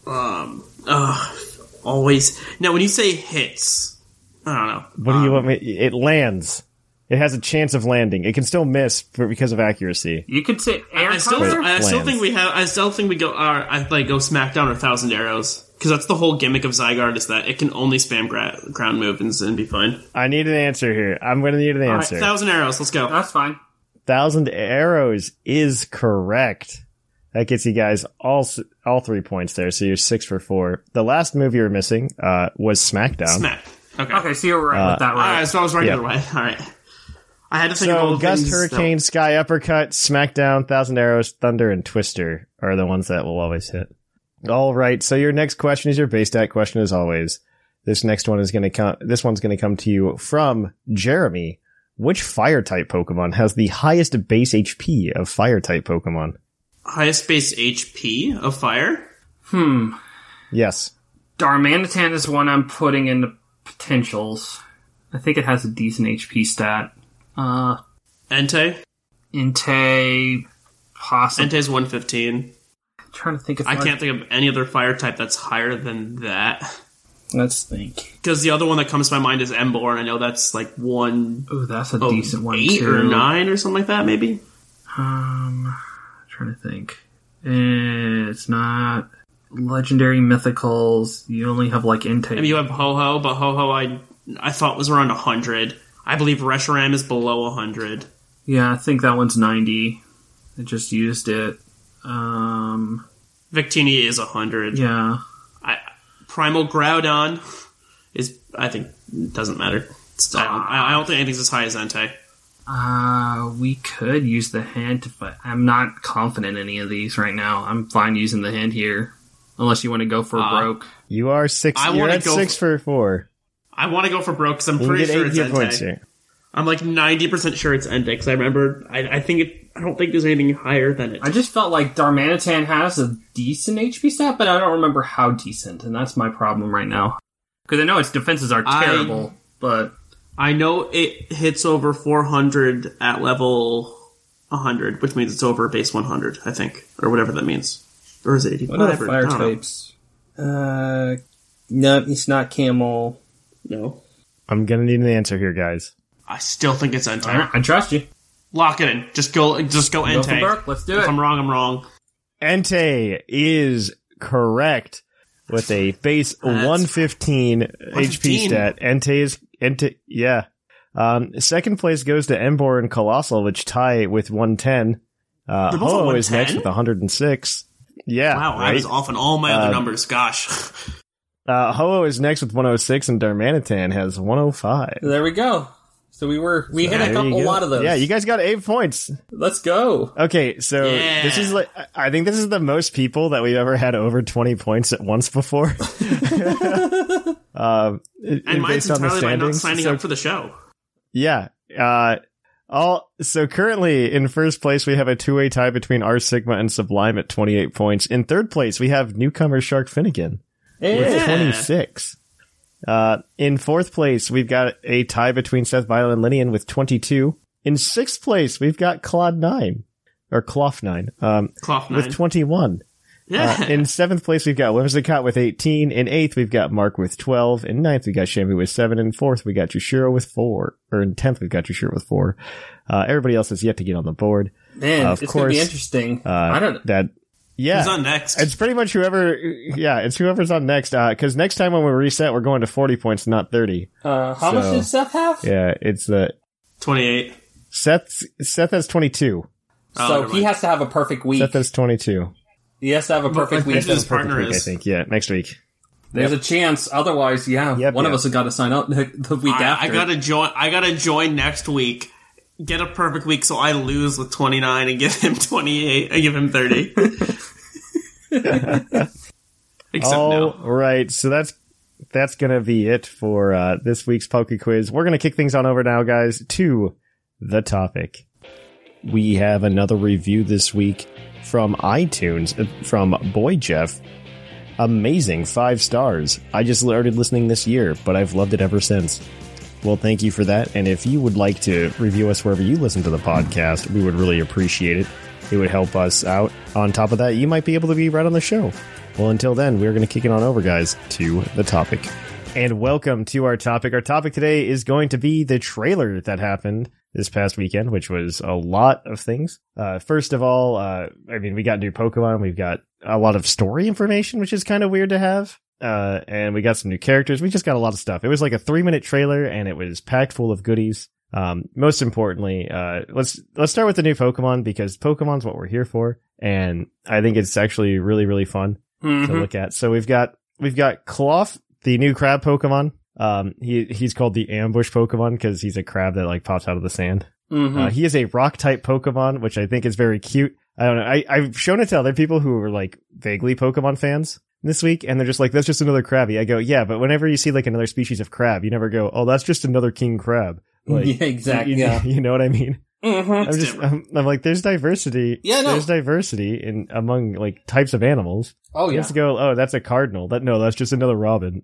Always. Now, when you say hits, I don't know. What do you want me... It lands. It has a chance of landing. It can still miss because of accuracy. You could say air cover? I still think we have... I still think we go... go smack down 1,000 arrows. Because that's the whole gimmick of Zygarde, is that it can only spam ground move and be fine. I need an answer here. I'm going to need an answer. All right, 1,000 arrows. Let's go. That's fine. 1,000 arrows is correct. That gets you guys all 3 points there, so you're 6 for 4. The last move you were missing was Smackdown. Okay, so you were right with that, right? So I was right either way. All right. I had to think of all the Gust, things. Hurricane, Sky Uppercut, Smackdown, 1,000 arrows, Thunder, and Twister are the ones that will always hit. All right, so your next question is your base stat question, as always. This next one is going to come. This one's going to come to you from Jeremy. Which fire type Pokemon has the highest base HP of fire type Pokemon? Highest base HP of fire? Yes. Darmanitan is one I'm putting in the potentials. I think it has a decent HP stat. Entei, possibly. Entei's 115. Trying to think of I can't think of any other fire type that's higher than that. Let's think. Because the other one that comes to my mind is Emboar, and I know that's like one. Oh, that's a decent one. 8 or 9 or something like that, maybe. I'm trying to think. It's not legendary mythicals. You only have like Entei. Maybe you have Ho-Ho, but Ho-Ho I thought was around 100. I believe Reshiram is below 100. Yeah, I think that one's 90. I just used it. Victini is 100. Yeah. Primal Groudon is, I think, doesn't matter. I don't think anything's as high as Entei. We could use the hint, but I'm not confident in any of these right now. I'm fine using the hint here, unless you want to go for broke. You are 6. You're at 6 for 4. I want to go for broke because I'm pretty sure it's Entei. I'm like 90% sure it's Entei because I remember. I think it. I don't think there's anything higher than it. I just felt like Darmanitan has a decent HP stat, but I don't remember how decent, and that's my problem right now. Because I know its defenses are terrible, but... I know it hits over 400 at level 100, which means it's over base 100, I think. Or whatever that means. Or is it 80? What are fire types? No, it's not Camel. No. I'm going to need an answer here, guys. I still think it's Entei. Right, I trust you. Lock it in. Just go Entei. Let's do it. If I'm wrong, I'm wrong. Entei is correct with a base 115 HP stat. Entei. Yeah. Second place goes to Emboar and Colossal, which tie with 110. Ho-Oh is next with 106. Yeah. Wow, right? I was off on all my other numbers. Gosh. Ho-Oh is next with 106, and Darmanitan has 105. There we go. So we hit a lot of those. Yeah, you guys got 8 points. Let's go. Okay, so this is like, I think this is the most people that we've ever had over 20 points at once before. And mine's entirely by not signing up for the show. Yeah. So currently in first place, we have a two-way tie between R Sigma and Sublime at 28 points. In third place, we have newcomer Shark Finnegan with 26. In fourth place, we've got a tie between Seth Violet and Linian with 22. In sixth place, we've got Cloth9 with 21. Yeah. In seventh place, we've got Whimsicott with 18. In eighth, we've got Mark with 12. In ninth, we got Shambu with 7. In fourth, we got Jushiro with 4. Or in 10th, we've got Jushiro with 4. Everybody else has yet to get on the board. Man, it's going to be interesting. I don't know. Yeah. Who's on next? It's pretty much whoever's on next. Because next time when we reset, we're going to 40 points, not 30. How much did Seth have? Yeah, it's 28. Seth has 22. So he has to have a perfect week. Seth has 22. He has to have a perfect week. His partner is. I think, yeah, next week. There's a chance. Otherwise, one of us has got to sign up the week after. I gotta join next week. Get a perfect week so I lose with 29 and give him 28. I give him 30. Except all right, so that's going to be it for this week's Poke Quiz. We're going to kick things on over now, guys, to the topic. We have another review this week from iTunes, from Boy Jeff. Amazing 5 stars. I just started listening this year, but I've loved it ever since. Well, thank you for that. And if you would like to review us wherever you listen to the podcast, we would really appreciate it. It would help us out. On top of that, you might be able to be right on the show. Well, until then, we're going to kick it on over, guys, to the topic. And welcome to our topic. Our topic today is going to be the trailer that happened this past weekend, which was a lot of things. First of all, we got new Pokemon. We've got a lot of story information, which is kind of weird to have. And we got some new characters. We just got a lot of stuff. It was like a 3-minute trailer, and it was packed full of goodies. Most importantly, let's start with the new Pokemon, because Pokemon's what we're here for, and I think it's actually really, really fun to look at. So we've got Cloth, the new crab Pokemon. He's called the ambush Pokemon because he's a crab that like pops out of the sand. Mm-hmm. He is a rock type Pokemon, which I think is very cute. I don't know. I've shown it to other people who are like vaguely Pokemon fans this week, and they're just like, that's just another crabby. I go, yeah, but whenever you see like another species of crab, you never go, oh, that's just another king crab. Like, yeah, exactly. You know what I mean? Mm-hmm. I'm like, there's diversity. Yeah, no. There's diversity among like types of animals. Oh, yeah. You have to go, oh, that's a cardinal. That's just another robin.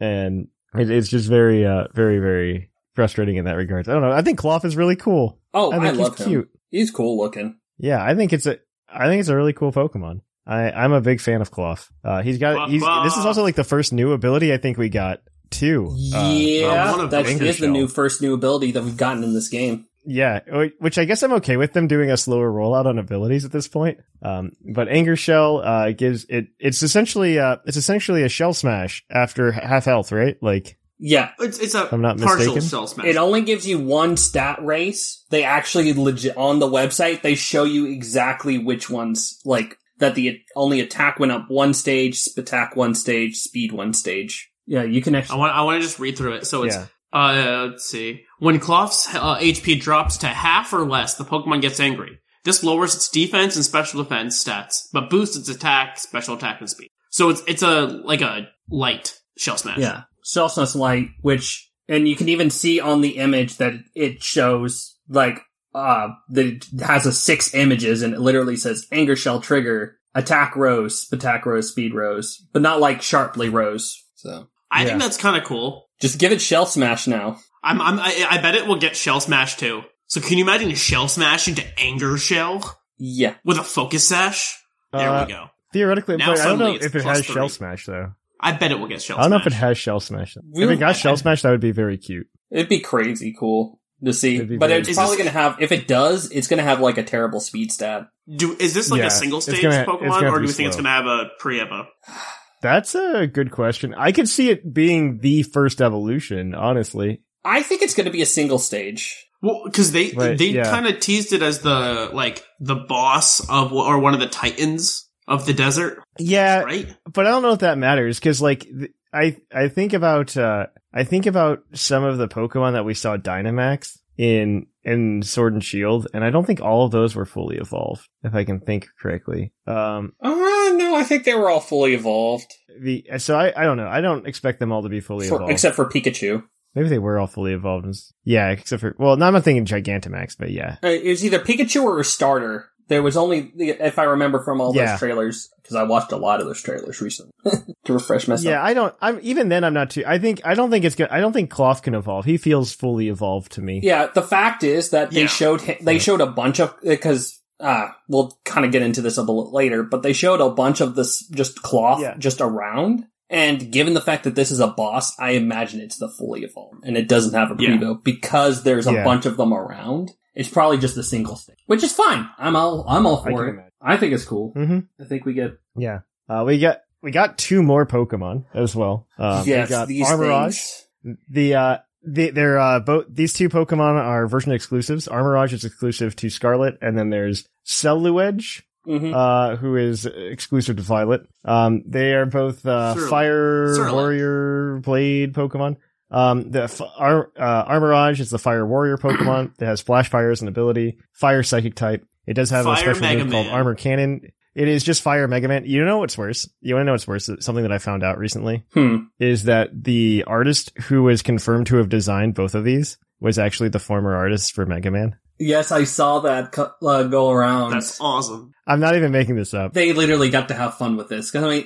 And it's just very, very, very frustrating in that regard. I don't know. I think Cloth is really cool. Oh, I love he's him. Cute. He's cool looking. Yeah, I think it's a really cool Pokemon. I'm a big fan of Cloth. This is also like the first new ability I think we got. Two. Yeah, that is the first new ability that we've gotten in this game. Yeah, which I guess I'm okay with them doing a slower rollout on abilities at this point. But Anger Shell gives it. It's essentially a shell smash after half health, right? Like, yeah, it's a partial shell smash. It only gives you one stat race. They actually legit on the website they show you exactly which ones like that. The only attack went up one stage, attack one stage, speed one stage. Yeah, you can actually... I want to just read through it. So it's... Yeah. Let's see. When Cloth's HP drops to half or less, the Pokemon gets angry. This lowers its defense and special defense stats, but boosts its attack, special attack, and speed. So it's a light Shell Smash. Yeah, Shell Smash light, which... And you can even see on the image that it shows, like, that it has 6 images, and it literally says Anger Shell Trigger, Attack Rose, Speed Rose, but not, like, Sharply Rose, so... I think that's kind of cool. Just give it Shell Smash now. I bet it will get Shell Smash too. So can you imagine a Shell Smash into Anger Shell? Yeah. With a Focus Sash? There we go. Theoretically, but I don't know if it has Shell Smash though. I bet it will get Shell Smash. I don't know if it has Shell Smash. If it got Shell Smash, that would be very cute. It'd be crazy cool to see. But it's probably going to have, if it does, it's going to have like a terrible speed stat. Is this like a single stage Pokemon, or do we think it's going to have a pre-evo? That's a good question. I could see it being the first evolution, honestly. I think it's going to be a single stage. Well, because they kind of teased it as the like the boss of or one of the titans of the desert. Yeah, right. But I don't know if that matters because like I think about some of the Pokemon that we saw Dynamax in Sword and Shield, and I don't think all of those were fully evolved, if I can think correctly. No, I think they were all fully evolved. I don't know. I don't expect them all to be fully evolved. Except for Pikachu. Maybe they were all fully evolved. Yeah, except for... Well, now I'm not thinking Gigantamax, but yeah. It was either Pikachu or Starter. There was only, if I remember from all those trailers, because I watched a lot of those trailers recently to refresh myself. Yeah, I don't think Cloth can evolve. He feels fully evolved to me. Yeah, the fact is that they showed a bunch of, because we'll kind of get into this a little later, but they showed a bunch of this just Cloth just around. And given the fact that this is a boss, I imagine it's the fully evolved, and it doesn't have a Prevo because there's a bunch of them around. It's probably just a single thing, which is fine. I'm all for it. Imagine. I think it's cool. Mm-hmm. I think we get... Yeah. We got 2 more Pokemon as well. We got Armorage. These 2 Pokemon are version exclusives. Armorage is exclusive to Scarlet, and then there's Celluage, who is exclusive to Violet. They are both Fire Warrior Blade Pokemon. Armorage is the Fire Warrior Pokemon that has Flash Fire as an ability, Fire Psychic type. It does have a special move called Armor Cannon. It is just Fire Mega Man. You know what's worse? You want to know what's worse? Something that I found out recently is that the artist who was confirmed to have designed both of these was actually the former artist for Mega Man. Yes, I saw that go around. That's awesome. I'm not even making this up. They literally got to have fun with this. Cause I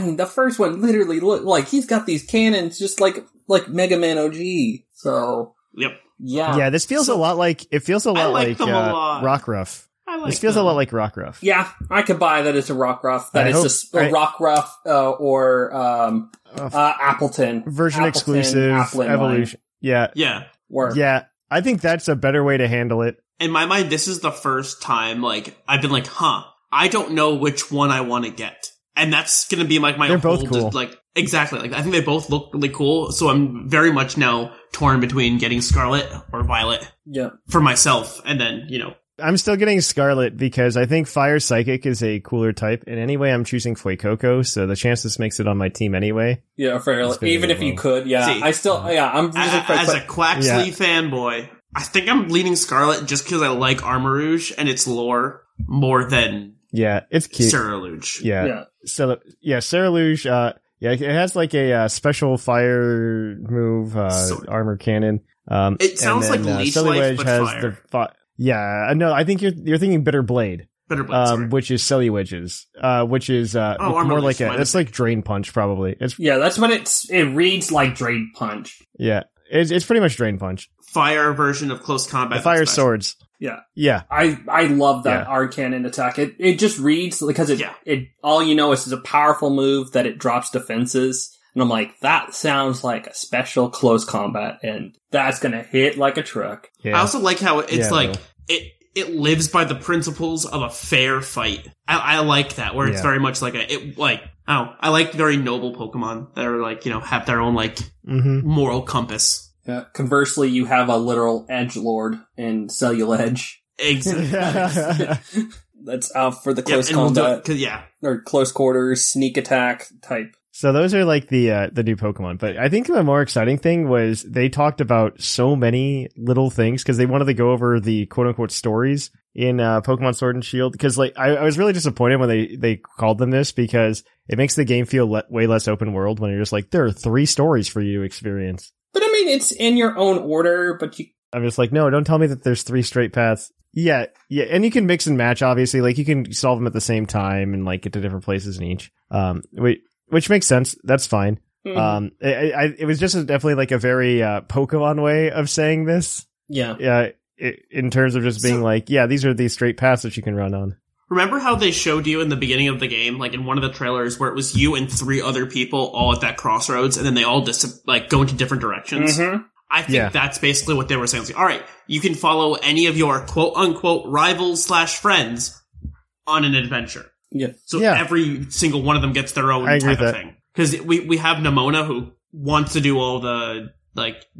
mean, the first one literally looked like he's got these cannons just like Mega Man OG. So. Yep. Yeah. Yeah, this feels a lot like Rockruff. This feels a lot like Rockruff. Yeah, I could buy that it's a Rockruff. Appleton. Version exclusive evolution. Line. Yeah. Yeah. Work. Yeah. I think that's a better way to handle it. In my mind, this is the first time, I've been I don't know which one I want to get. And that's going to be, my They're whole... They're both cool. Exactly. I think they both look really cool, so I'm very much now torn between getting Scarlet or Violet. Yeah. For myself, and then, I'm still getting Scarlet because I think Fire Psychic is a cooler type, and anyway, I'm choosing Fuecoco, so the chance this makes it on my team anyway. Yeah, fairly. Even if you could, yeah. See, I still, yeah, I'm as a Quaxley fanboy, I think I'm leaning Scarlet just because I like Armarouge and its lore more than it's cute. Seraluge. Yeah. So yeah, Seraluge. It has a special fire move, armor cannon. It sounds like Leech Life, but has fire. Yeah, no, I think you're thinking Bitter Blade, which is Celluage's, which is more like it's like Drain Punch probably. That's what it reads like Drain Punch. Yeah, it's pretty much Drain Punch. Fire version of close combat. The fire swords. Yeah, yeah. I love that Arcanine attack. It just reads because it all is a powerful move that it drops defenses, and I'm like, that sounds like a special close combat, and that's gonna hit like a truck. Yeah. I also like how it's it lives by the principles of a fair fight. I like that, where it's very much I like very noble Pokemon that are have their own moral compass. Yeah. Conversely, you have a literal edgelord in Celluledge. Exactly. That's out for the close combat. Or close quarters, sneak attack type. So those are the new Pokemon. But I think the more exciting thing was they talked about so many little things because they wanted to go over the quote unquote stories in Pokemon Sword and Shield. Because I was really disappointed when they called them this because it makes the game feel way less open world when you're just there are three stories for you to experience. But I mean, it's in your own order, but I'm just no, don't tell me that there's three straight paths. Yeah, yeah, and you can mix and match, obviously. You can solve them at the same time and, get to different places in each. Which makes sense. That's fine. Mm-hmm. It was just definitely, a very Pokemon way of saying this. Yeah. Yeah, in terms of just being these are these straight paths that you can run on. Remember how they showed you in the beginning of the game, in one of the trailers, where it was you and three other people all at that crossroads, and then they all just go into different directions? Mm-hmm. I think that's basically what they were saying. Like, all right, you can follow any of your quote-unquote rivals/friends on an adventure. Yeah. So every single one of them gets their own type of thing. Because we have Nemona, who wants to do all the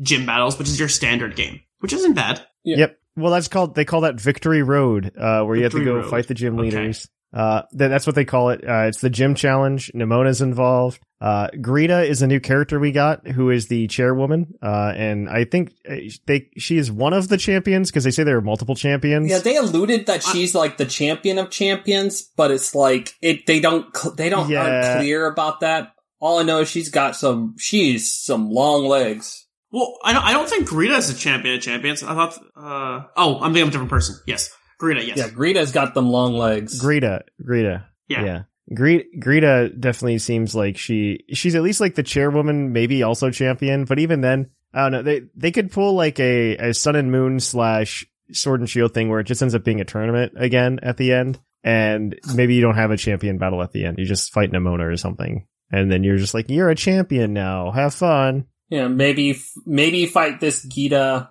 gym battles, which is your standard game, which isn't bad. Yeah. Yep. Well, they call that Victory Road, where you have to go fight the gym leaders. That's what they call it. It's the gym challenge. Nemona's involved. Greta is a new character we got, who is the chairwoman. And I think she is one of the champions, because they say there are multiple champions. Yeah, they alluded that she's the champion of champions, but it's they don't unclear about that. All I know is she's some long legs. Well, I don't think Greta is a champion of champions. I thought, I'm thinking of a different person. Yes. Greta, yes. Yeah, Greta's got them long legs. Greta. Yeah. Greta definitely seems like she's at least the chairwoman, maybe also champion, but even then, I don't know. They could pull a Sun and Moon / Sword and Shield thing where it just ends up being a tournament again at the end, and maybe you don't have a champion battle at the end. You just fight Nemona or something, and then you're just you're a champion now. Have fun. Yeah, maybe fight this Gita,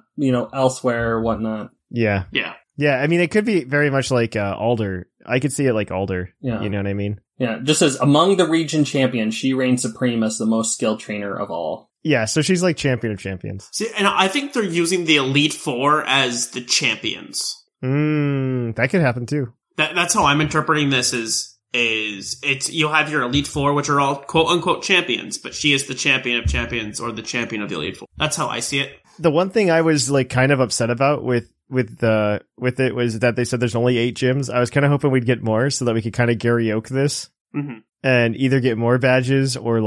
elsewhere or whatnot. Yeah. Yeah. Yeah, I mean, it could be very much Alder. I could see it like Alder. Yeah. You know what I mean? Yeah, just says, among the region champions, she reigns supreme as the most skilled trainer of all. Yeah, so she's champion of champions. See, and I think they're using the Elite Four as the champions. That could happen too. That's how I'm interpreting this is it's you have your Elite Four, which are all quote-unquote champions, but she is the champion of champions or the champion of the Elite Four. That's how I see it. The one thing I was kind of upset about with it was that they said there's only 8 gyms. I was kind of hoping we'd get more so that we could kind of Gary Oak this and either get more badges or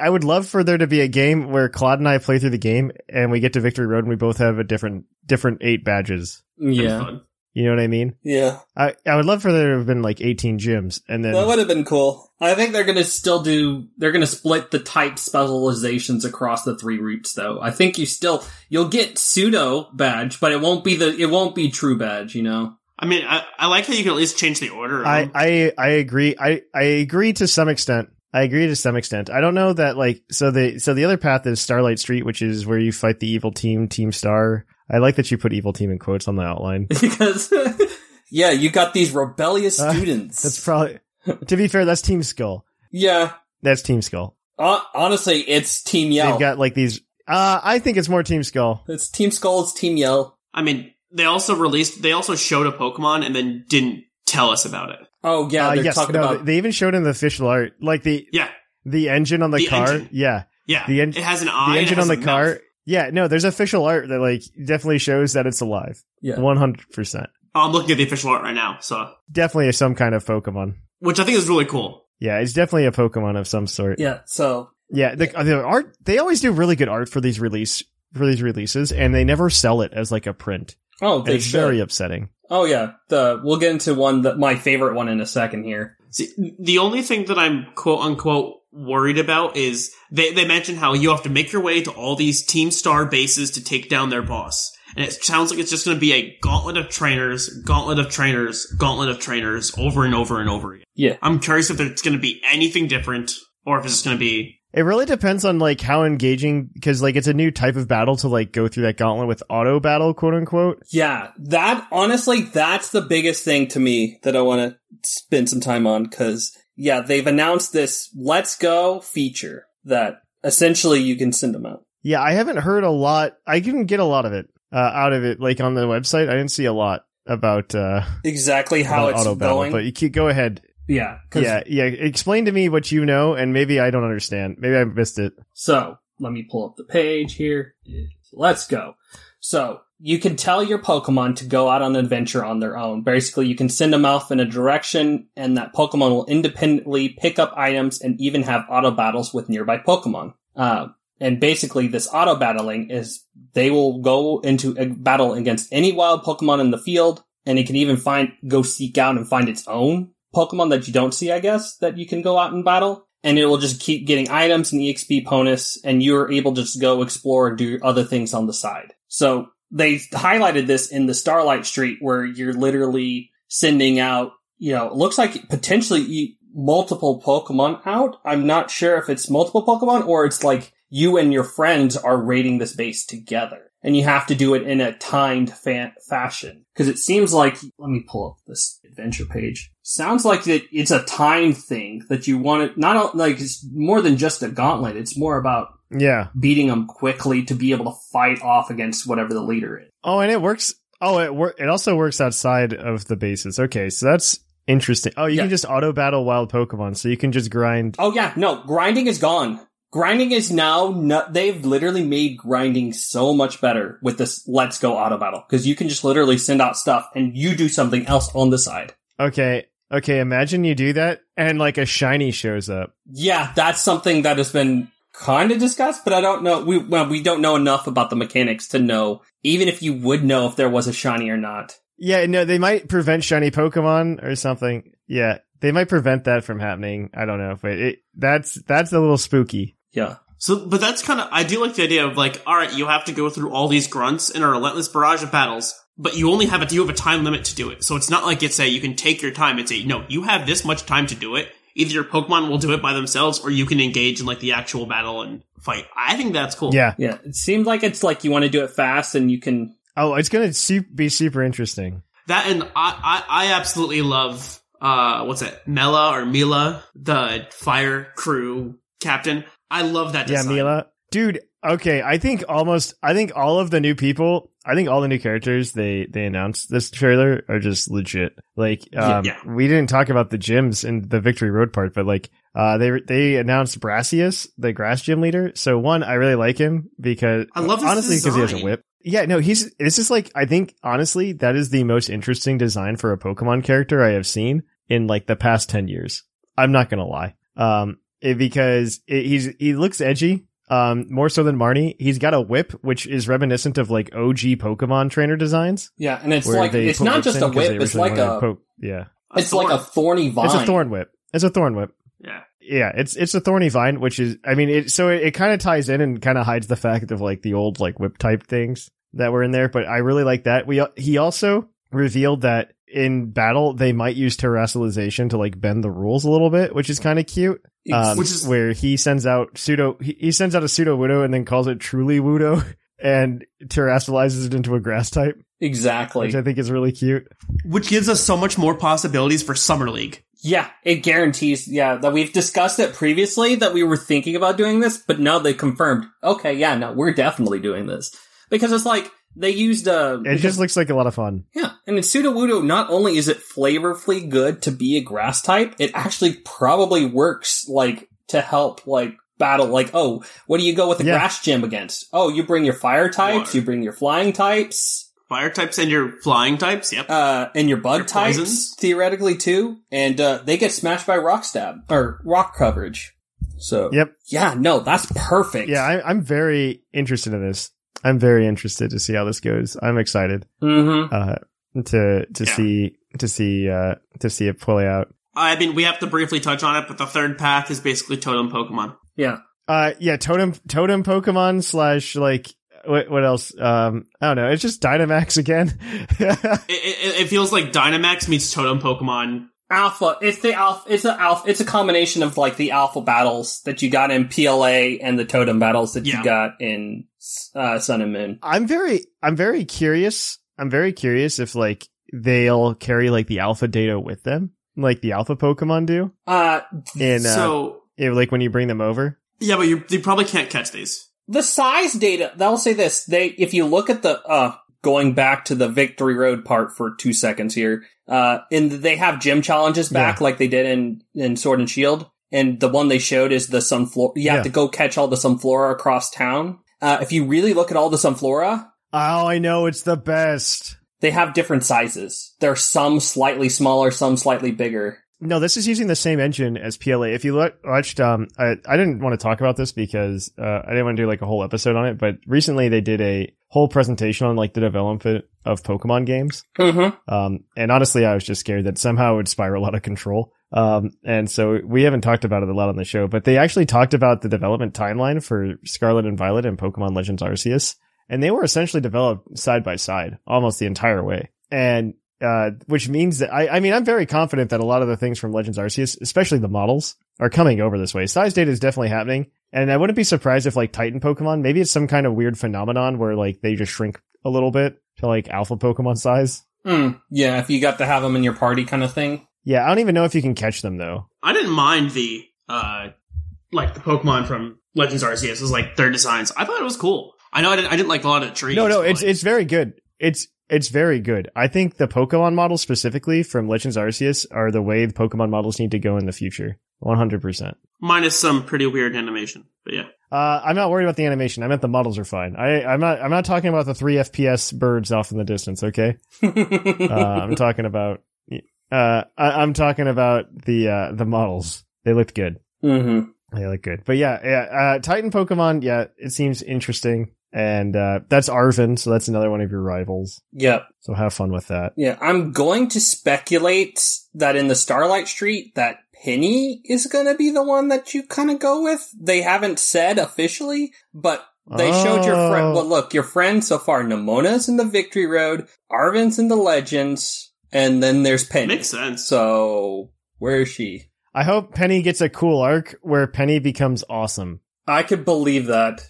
I would love for there to be a game where Claude and I play through the game and we get to Victory Road and we both have a different 8 badges. Yeah. You know what I mean? Yeah. I would love for there to have been like 18 gyms and then... That would have been cool. I think they're going to still do... They're going to split the type specializations across the 3 routes though. I think you'll get pseudo badge, but it won't be true badge, you know? I mean, I like how you can at least change the order. I agree. I agree to some extent. I don't know that, like, so the other path is Starlight Street, which is where you fight the evil team, Team Star. I like that you put evil team in quotes on the outline. Because, yeah, you got these rebellious students. That's probably, to be fair, that's Team Skull. Yeah. That's Team Skull. Honestly, it's Team Yell. They've got, like, these, I think it's more Team Skull. It's Team Skull, it's Team Yell. I mean, they also showed a Pokemon and then didn't tell us about it. Oh, yeah, they're talking about... They even showed in the official art, like the engine on the car. Engine. Yeah. Yeah, it has an eye. The engine on the car. Mouth. Yeah, no, there's official art that, like, definitely shows that it's alive. Yeah. 100%. I'm looking at the official art right now, so... Definitely some kind of Pokemon. Which I think is really cool. Yeah, it's definitely a Pokemon of some sort. Yeah, so... Yeah, the art... They always do really good art for these releases, and they never sell it as, like, a print. Oh, they It's should. Very upsetting. Oh, yeah. We'll get into my favorite one in a second here. See, the only thing that I'm quote-unquote worried about is they mention how you have to make your way to all these Team Star bases to take down their boss. And it sounds like it's just going to be a gauntlet of trainers over and over and over again. Yeah. I'm curious if it's going to be anything different or if it's just going to be... It really depends on, like, how engaging, because, like, it's a new type of battle to, like, go through that gauntlet with auto battle, quote unquote. Yeah, that's the biggest thing to me that I want to spend some time on, because, yeah, they've announced this Let's Go feature that essentially you can send them out. Yeah, I haven't heard a lot. I didn't get a lot of it out of it, like, on the website. I didn't see a lot about exactly how about it's auto battle, going. But you keep go ahead. Yeah. Yeah. Explain to me what you know, and maybe I don't understand. Maybe I missed it. So, let me pull up the page here. Let's go. So, you can tell your Pokemon to go out on an adventure on their own. Basically, you can send them off in a direction, and that Pokemon will independently pick up items and even have auto battles with nearby Pokemon. And basically, this auto battling is they will go into a battle against any wild Pokemon in the field, and it can even go seek out and find its own Pokemon that you don't see, I guess, that you can go out and battle, and it will just keep getting items and EXP bonus, and you're able to just go explore and do other things on the side. So they highlighted this in the Starlight Street, where you're literally sending out, you know, it looks like potentially multiple Pokemon out. I'm not sure if it's multiple Pokemon or it's like you and your friends are raiding this base together, and you have to do it in a timed fashion. Because it seems like... Let me pull up this adventure page. Sounds like that it's a timed thing that you want it... Not like it's more than just a gauntlet. It's more about beating them quickly to be able to fight off against whatever the leader is. Oh, and it works... Oh, it also works outside of the bases. Okay, so that's interesting. Oh, you can just auto-battle wild Pokemon, so you can just grind... Oh, yeah. No, grinding is gone. Grinding is now... They've literally made grinding so much better with this Let's Go auto battle, because you can just literally send out stuff and you do something else on the side. Okay, imagine you do that and, like, a shiny shows up. Yeah, that's something that has been kind of discussed, but I don't know... We don't know enough about the mechanics to know, even if you would know if there was a shiny or not. Yeah, no, they might prevent shiny Pokemon or something. Yeah, they might prevent that from happening. I don't know, but that's a little spooky. Yeah. So, but that's kind of, I do like the idea of, like, all right, you have to go through all these grunts and a relentless barrage of battles, but you have a time limit to do it. So it's not like it's you can take your time and say, no, you have this much time to do it. Either your Pokemon will do it by themselves or you can engage in, like, the actual battle and fight. I think that's cool. Yeah. Yeah. It seems like it's like you want to do it fast and you can. Oh, it's going to be super interesting. That, and I absolutely love, what's it? Mila, the fire crew captain. I love that design. Yeah, Mila. Dude, okay, I think all of the new people, I think all the new characters they announced this trailer are just legit. Like, we didn't talk about the gyms in the Victory Road part, but, like, they announced Brassius, the grass gym leader. So, one, I really like him because, I love his honestly, because he has a whip. Yeah, no, this is, like, I think, honestly, that is the most interesting design for a Pokemon character I have seen in, like, the past 10 years. I'm not gonna lie. because he looks edgy, more so than Marnie. He's got a whip, which is reminiscent of like OG Pokemon trainer designs. Yeah, and it's like it's not just a whip; it's like a it's like a thorny vine. It's a thorn whip. It's a thorn whip. Yeah. Yeah, it's a thorny vine, which is, I mean, it kind of ties in and kind of hides the fact of like the old like whip type things that were in there. But I really like that. He also revealed that in battle they might use terrestrialization to like bend the rules a little bit, which is kind of cute. Which is where he sends out a pseudo Wudo and then calls it truly Wudo and terrestrializes it into a grass type. Exactly, which I think is really cute. Which gives us so much more possibilities for Summer League. Yeah, it guarantees, that we've discussed it previously, that we were thinking about doing this, but now they confirmed, okay, yeah, no, we're definitely doing this. Because it's like, they used a... It just looks like a lot of fun. Yeah, and in Sudowoodo, not only is it flavorfully good to be a grass type, it actually probably works, like, to help, like, battle, like, oh, what do you go with a grass gym against? Oh, you bring your fire types, Water. You bring your flying types... Fire types and your flying types, yep. And your bug types, poisons. Theoretically, too. And they get smashed by rock stab, or rock coverage. So, yep. Yeah, no, that's perfect. Yeah, I'm very interested in this. I'm very interested to see how this goes. I'm excited to see it play out. I mean, we have to briefly touch on it, but the third path is basically Totem Pokemon. Yeah. Totem Pokemon / like... What else? I don't know. It's just Dynamax again. it feels like Dynamax meets Totem Pokemon Alpha. It's a combination of like the Alpha battles that you got in PLA and the Totem battles that you got in Sun and Moon. I'm very curious. I'm very curious if like they'll carry like the Alpha data with them, like the Alpha Pokemon do. Like when you bring them over. Yeah, but you probably can't catch these. The size data, I'll say this, if you look at the, going back to the Victory Road part for 2 seconds here, and they have gym challenges back like they did in Sword and Shield, and the one they showed is the Sunflora, you have to go catch all the Sunflora across town. If you really look at all the Sunflora... Oh, I know, it's the best. They have different sizes. There are some slightly smaller, some slightly bigger. No, this is using the same engine as PLA. If you watched, I didn't want to talk about this because I didn't want to do like a whole episode on it, but recently they did a whole presentation on like the development of Pokemon games. Mm-hmm. And honestly, I was just scared that somehow it would spiral out of control. And so we haven't talked about it a lot on the show, but they actually talked about the development timeline for Scarlet and Violet and Pokemon Legends Arceus. And they were essentially developed side by side almost the entire way. And which means that I'm very confident that a lot of the things from Legends Arceus, especially the models, are coming over this way. Size data is definitely happening, and I wouldn't be surprised if like Titan Pokemon, maybe it's some kind of weird phenomenon where like they just shrink a little bit to like Alpha Pokemon size. Yeah, if you got to have them in your party, kind of thing. Yeah, I don't even know if you can catch them though. I didn't mind the the Pokemon from Legends Arceus was like their designs. I thought it was cool. I know I didn't like a lot of the trees. No, it's very good. It's very good. I think the Pokemon models specifically from Legends Arceus are the way the Pokemon models need to go in the future. 100%. Minus some pretty weird animation, but yeah. I'm not worried about the animation. I meant the models are fine. I'm not talking about the 3 FPS birds off in the distance, okay? I'm talking about the models. They looked good. Mm-hmm. They look good. But Titan Pokemon, it seems interesting. And that's Arven, so that's another one of your rivals. Yep. So have fun with that. Yeah, I'm going to speculate that in the Starlight Street, that Penny is going to be the one that you kind of go with. They haven't said officially, but they showed your friend. Well, look, your friend so far, Nemona's in the Victory Road, Arven's in the Legends, and then there's Penny. Makes sense. So where is she? I hope Penny gets a cool arc where Penny becomes awesome. I could believe that.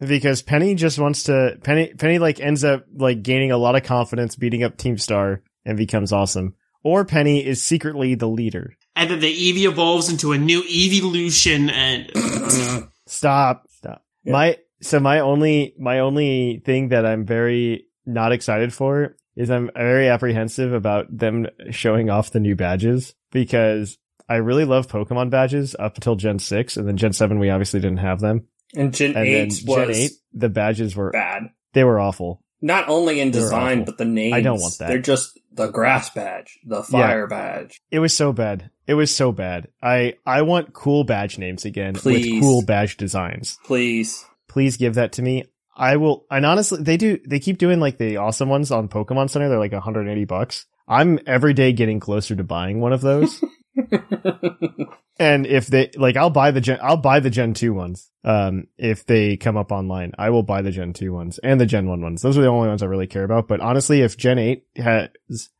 Because Penny just wants to... Penny like ends up like gaining a lot of confidence, beating up Team Star, and becomes awesome. Or Penny is secretly the leader. And then the Eevee evolves into a new Eeveelution and... Stop. Yeah. My only thing that I'm very not excited for is I'm very apprehensive about them showing off the new badges, because I really love Pokemon badges up until Gen 6, and then Gen 7 we obviously didn't have them. And Gen 8 was Gen 8, the badges were bad. They were awful. Not only in design, but the names. I don't want that. They're just the grass badge, the fire badge. It was so bad. It was so bad. I want cool badge names again. Please. With cool badge designs. Please. Please give that to me. I will. And honestly, they keep doing like the awesome ones on Pokemon Center. They're like $180. I'm every day getting closer to buying one of those. And if they like, I'll buy the Gen 2 ones. If they come up online, I will buy the Gen 2 ones and the Gen 1 ones. Those are the only ones I really care about. But honestly, if Gen 8 has,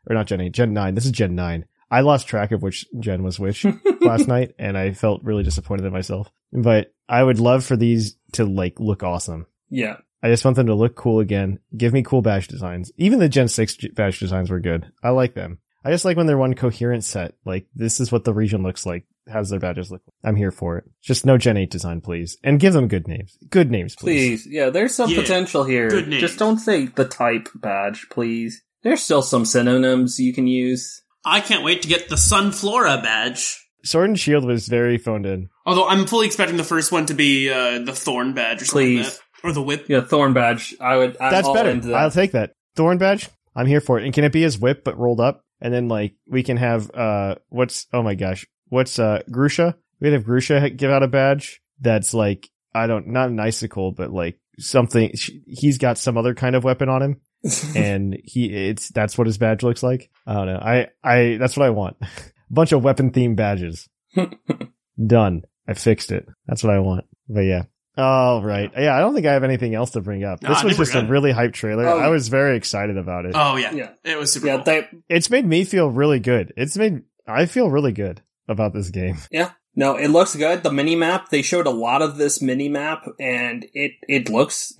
or not Gen 8, Gen 9, this is Gen 9. I lost track of which Gen was which last night, and I felt really disappointed in myself. But I would love for these to like look awesome. Yeah. I just want them to look cool again. Give me cool badge designs. Even the Gen 6 badge designs were good. I like them. I just like when they're one coherent set. Like, this is what the region looks like. How's their badges look like? I'm here for it. Just no Gen 8 design, please. And give them good names. Good names, please. Yeah, there's some potential here. Good names. Just don't say the type badge, please. There's still some synonyms you can use. I can't wait to get the Sunflora badge. Sword and Shield was very phoned in. Although I'm fully expecting the first one to be the Thorn badge or something like that. Or the Whip. Yeah, Thorn badge. That's all better. Into that. I'll take that. Thorn badge? I'm here for it. And can it be his whip but rolled up? And then, like, we can have, Grusha? We'd have Grusha give out a badge that's, like, not an icicle, but, like, something, he's got some other kind of weapon on him, and that's what his badge looks like. I don't know. That's what I want. A bunch of weapon-themed badges. Done. I fixed it. That's what I want. But, yeah. All right. Yeah, I don't think I have anything else to bring up. This was just a really hype trailer. I was very excited about it. Oh, yeah. It was super cool. It's made me feel really good. I feel really good about this game. Yeah. No, it looks good. The minimap, they showed a lot of this minimap, and it looks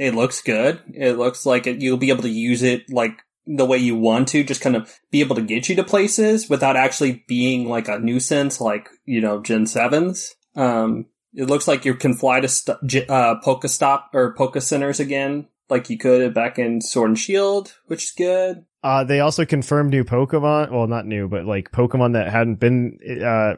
good. It looks like you'll be able to use it like the way you want to, just kind of be able to get you to places without actually being like a nuisance, like, you know, Gen 7s. It looks like you can fly to Pokestop or Pokecenters again, like you could back in Sword and Shield, which is good. They also confirmed new Pokemon. Well, not new, but like Pokemon that hadn't been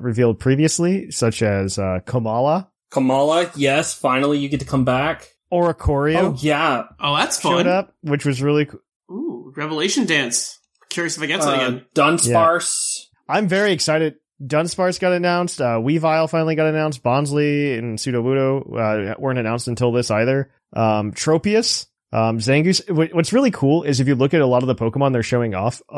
revealed previously, such as Kamala. Kamala, yes. Finally, you get to come back. Oricorio. Oh, yeah. Oh, that's fun. Showed up, which was really cool. Ooh, Revelation Dance. Curious if I get that again. Dunsparce. Yeah. I'm very excited. Dunsparce got announced, Weavile finally got announced, Bonsly and Sudowoodo weren't announced until this either. Tropius, Zangoose. What's really cool is if you look at a lot of the Pokemon they're showing off, were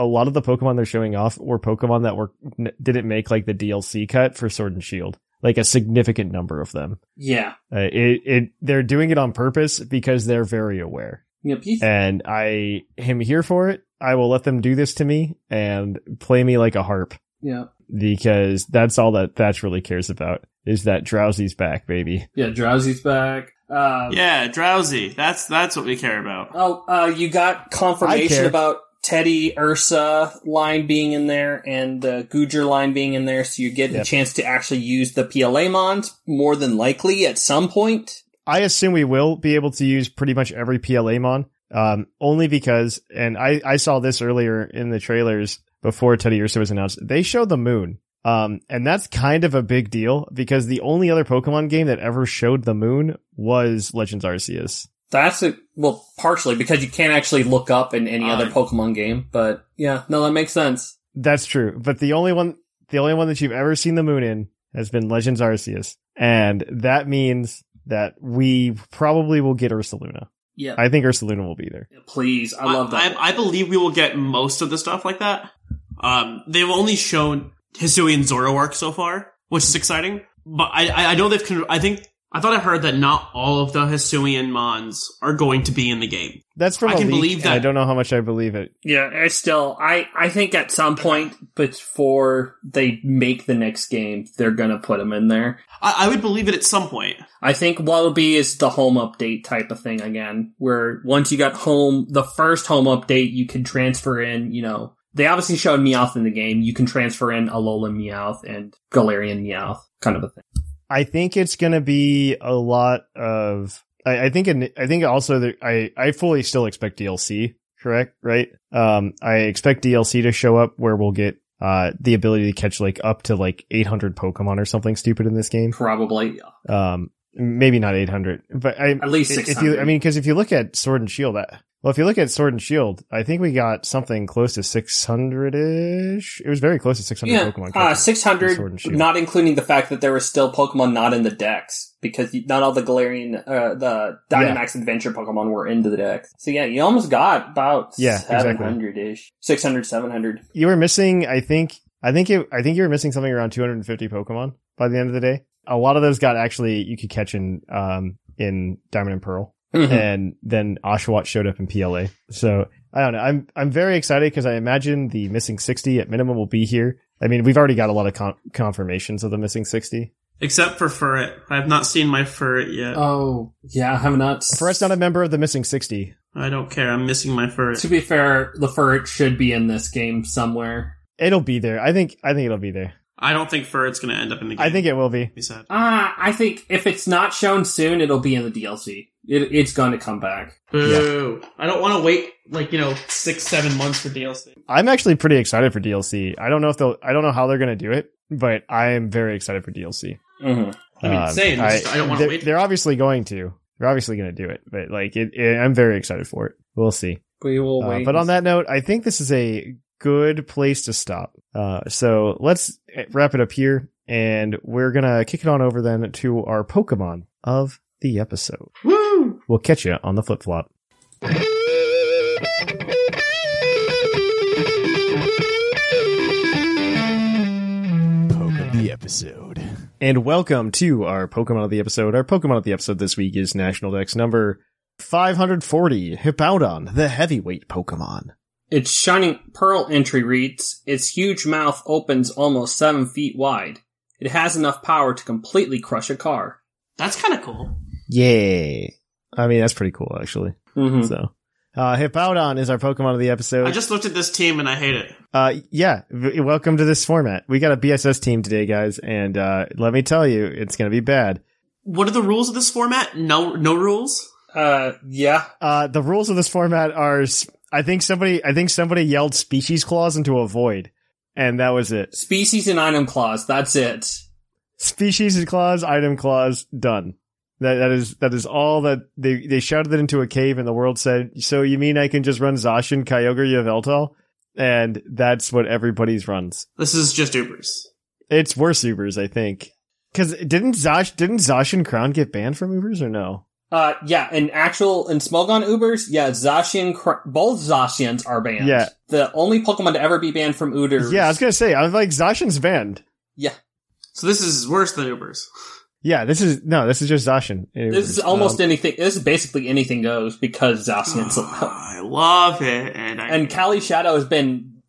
Pokemon that didn't make like the DLC cut for Sword and Shield. Like a significant number of them. Yeah. They're doing it on purpose because they're very aware. Yep. And I am here for it. I will let them do this to me and play me like a harp. Yeah. Because that's all that Thatch really cares about, is that Drowsy's back, baby. Yeah, Drowsy's back. Drowsy. That's what we care about. Oh, you got confirmation about Teddy Ursa line being in there and the Goodger line being in there, so you get the chance to actually use the PLAmons, more than likely, at some point. I assume we will be able to use pretty much every PLAmon, only because, and I saw this earlier in the trailers, before Teddy Ursa was announced, they showed the moon. And that's kind of a big deal because the only other Pokemon game that ever showed the moon was Legends Arceus. Well, partially because you can't actually look up in any other Pokemon game. But yeah, no, that makes sense. That's true. But the only one that you've ever seen the moon in has been Legends Arceus. And that means that we probably will get Ursaluna. Yeah, I think Ursaluna will be there. Please, I love that. I believe we will get most of the stuff like that. They've only shown Hisui and Zoroark so far, which is exciting. But I know they've. I thought I heard that not all of the Hisuian Mons are going to be in the game. That's from a leak. I don't know how much I believe it. Yeah, it's still. I think at some point before they make the next game, they're gonna put them in there. I would believe it at some point. I think Wallaby is the home update type of thing again, where once you got home, the first home update, you can transfer in, you know, they obviously showed Meowth in the game. You can transfer in Alolan Meowth and Galarian Meowth, kind of a thing. I think it's going to be a lot of, I fully still expect DLC, correct? Right? I expect DLC to show up where we'll get the ability to catch like up to like 800 Pokemon or something stupid in this game. Probably. Maybe not 800, but at least 600. I mean, because if you look at Sword and Shield, Well, if you look at Sword and Shield, I think we got something close to 600-ish. It was very close to 600 Pokemon. 600, not including the fact that there were still Pokemon not in the decks, because not all the Galarian, the Dynamax Adventure Pokemon were into the decks. So yeah, you almost got about 700-ish. 600, 700. You were missing, I think you were missing something around 250 Pokemon by the end of the day. A lot of those got actually, you could catch in Diamond and Pearl. Mm-hmm. And then Oshawott showed up in PLA. So I don't know. I'm very excited because I imagine the missing 60 at minimum will be here. I mean, we've already got a lot of confirmations of the missing 60. Except for Furret. I have not seen my Furret yet. Oh, yeah, I have not. Furret's not a member of the missing 60. I don't care. I'm missing my Furret. To be fair, the Furret should be in this game somewhere. It'll be there. I think it'll be there. I don't think Furret's going to end up in the game. I think it will be. I think if it's not shown soon, it'll be in the DLC. It's going to come back. Boo. Yeah. I don't want to wait, 6-7 months for DLC. I'm actually pretty excited for DLC. I don't know how they're going to do it, but I am very excited for DLC. Mm-hmm. I mean, same. I don't want to wait. They're obviously going to do it, but I'm very excited for it. We'll see. We will wait. But on that note, I think this is a good place to stop. So let's wrap it up here, and we're going to kick it on over then to our Pokemon of the episode. Woo! We'll catch you on the flip-flop. Pokemon of the episode. And welcome to our Pokemon of the episode. Our Pokemon of the episode this week is National Dex number 540, Hippowdon, the heavyweight Pokemon. Its Shining Pearl entry reads, its huge mouth opens almost 7 feet wide. It has enough power to completely crush a car. That's kind of cool. Yay. I mean, that's pretty cool, actually. Mm-hmm. So, Hippowdon is our Pokemon of the episode. I just looked at this team and I hate it. Welcome to this format. We got a BSS team today, guys, and let me tell you, it's going to be bad. What are the rules of this format? No rules? Yeah. The rules of this format are... I think somebody yelled species clause into a void, and that was it. Species and item clause, that's it. Species and clause, item clause, done. That is all that they shouted it into a cave, and the world said, so you mean I can just run Zacian, Kyogre, Yveltal? And that's what everybody's runs. This is just Ubers. It's worse Ubers, I think. Cause didn't Zacian Crown get banned from Ubers or no? In Smogon Ubers, Zacian, both Zacians are banned. Yeah. The only Pokemon to ever be banned from Ubers. Yeah, I was gonna say, I was like, Zacian's banned. Yeah. So this is worse than Ubers. Yeah, this is just Zacian. This is almost anything, this is basically anything goes because Zacian's allowed. I love it, and Kali Shadow has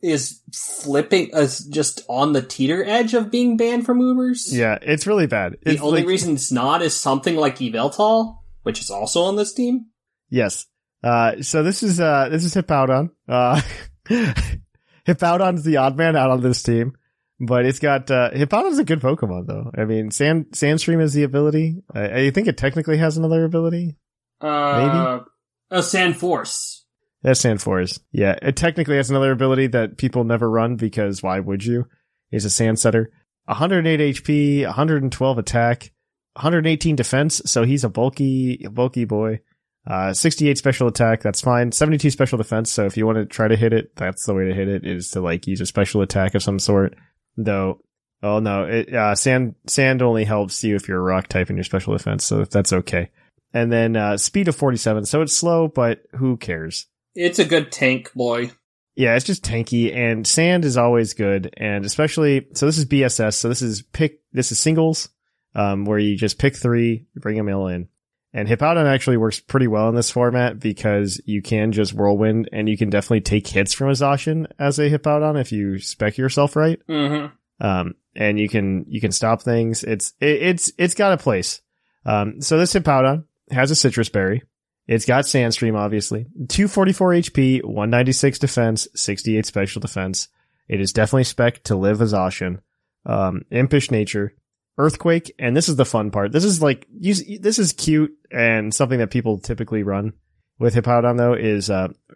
is flipping us just on the teeter edge of being banned from Ubers. Yeah, it's really bad. The only reason it's not is something like Yveltal, which is also on this team? Yes. So this is Hippowdon. Hippowdon's the odd man out on this team, but it's got, Hippowdon's a good Pokemon though. I mean, Sandstream is the ability. I think it technically has another ability. Maybe? Sandforce. That's Sandforce. Yeah. It technically has another ability that people never run because why would you? It's a Sand Setter. 108 HP, 112 attack. 118 defense, so he's a bulky boy. 68 special attack, that's fine. 72 special defense, so if you want to try to hit it, that's the way to hit it, is to, use a special attack of some sort. Though, oh no, Sand only helps you if you're a rock type in your special defense, so that's okay. And then, speed of 47, so it's slow, but who cares? It's a good tank boy. Yeah, it's just tanky, and Sand is always good, and especially, so this is BSS, so this is singles. Where you just pick three, bring them all in. And Hippowdon actually works pretty well in this format because you can just whirlwind and you can definitely take hits from a Zacian as a Hippowdon if you spec yourself right. Mm-hmm. And you can stop things. It's got a place. So this Hippowdon has a Citrus Berry. It's got Sandstream, obviously. 244 HP, 196 defense, 68 special defense. It is definitely spec to live a Zacian. Impish nature. Earthquake, and this is the fun part. This is this is cute and something that people typically run with Hippowdon, though, is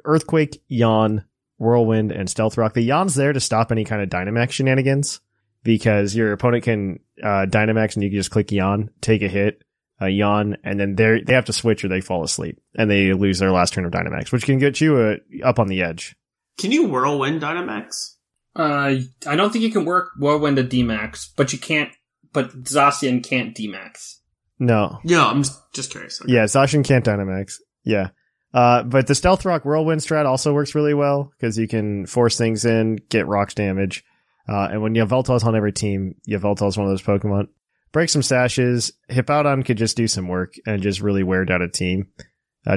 Earthquake, Yawn, Whirlwind, and Stealth Rock. The Yawn's there to stop any kind of Dynamax shenanigans because your opponent can Dynamax and you can just click Yawn, take a hit, Yawn, and then they have to switch or they fall asleep, and they lose their last turn of Dynamax, which can get you up on the edge. Can you Whirlwind Dynamax? I don't think you can work Whirlwind to Dmax, but you can't. But Zacian can't Dmax. No. Yeah, I'm just curious. Okay. Yeah, Zacian can't Dynamax. Yeah. But the Stealth Rock Whirlwind strat also works really well, because you can force things in, get rocks damage. And when Yveltal's on every team, Yveltal's one of those Pokemon. Break some sashes. Hippowdon could just do some work and just really wear down a team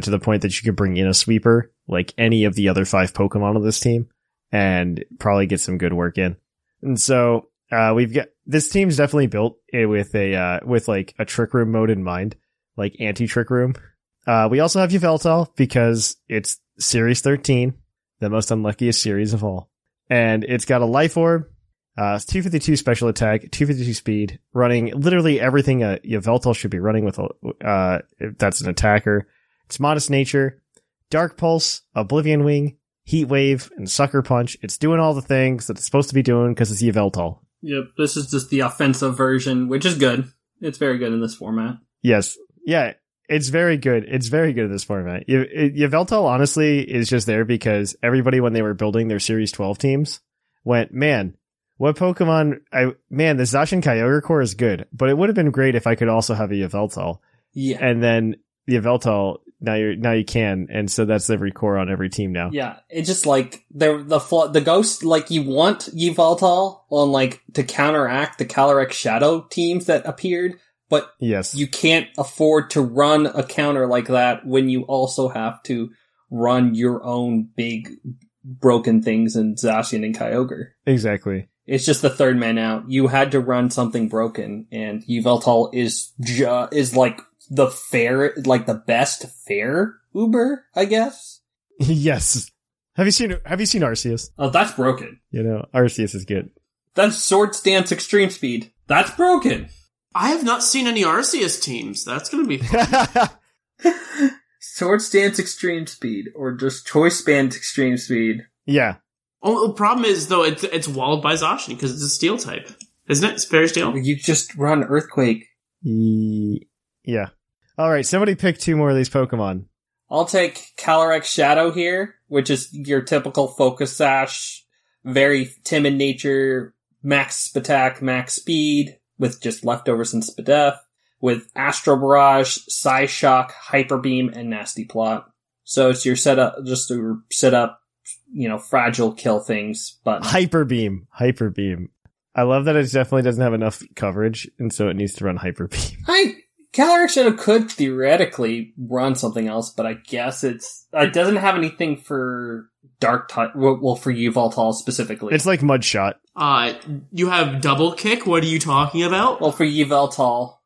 to the point that you could bring in a sweeper, like any of the other 5 Pokemon on this team, and probably get some good work in. And so we've got this team's definitely built with a Trick Room mode in mind, like anti-Trick Room. We also have Yveltal because it's Series 13, the most unluckiest series of all. And it's got a Life Orb, 252 special attack, 252 speed, running literally everything a Yveltal should be running with, if that's an attacker. It's Modest Nature, Dark Pulse, Oblivion Wing, Heat Wave, and Sucker Punch. It's doing all the things that it's supposed to be doing because it's Yveltal. Yep, this is just the offensive version, which is good. It's very good in this format. Yes. Yeah, it's very good. It's very good in this format. Yveltal, honestly, is just there because everybody, when they were building their Series 12 teams, went, man... What Pokemon... the Zacian Kyogre core is good, but it would have been great if I could also have a Yveltal. Yeah. And then the Yveltal, now you can, and so that's every core on every team now. Yeah, it's just like, the Ghost, like, you want Yveltal on, like, to counteract the Calyrex Shadow teams that appeared, but yes, you can't afford to run a counter like that when you also have to run your own big, broken things in Zacian and Kyogre. Exactly. It's just the third man out. You had to run something broken, and Yveltal is like the fair, like the best fair Uber, I guess. Yes. Have you seen Arceus? Oh, that's broken. You know, Arceus is good. That's Sword Stance Extreme Speed. That's broken. I have not seen any Arceus teams. That's gonna be fun. Sword Stance Extreme Speed, or just Choice Band Extreme Speed. Yeah. Oh, the problem is, though, it's walled by Zacian because it's a steel type. Isn't it? Fairy Steel? You just run Earthquake. Yeah. All right, somebody pick 2 more of these Pokemon. I'll take Calyrex Shadow here, which is your typical Focus Sash, very timid nature, max attack, max speed, with just leftovers and Spadef, with Astro Barrage, Psy Shock, Hyper Beam, and Nasty Plot. So it's your setup, just your setup. You know, fragile kill things, but hyper beam. I love that it definitely doesn't have enough coverage, and so it needs to run Hyper Beam. Calyrex Shadow could theoretically run something else, but I guess it doesn't have anything for dark type. Well, for Yveltal specifically, it's like Mud Shot. You have Double Kick. What are you talking about? Well, for Yveltal,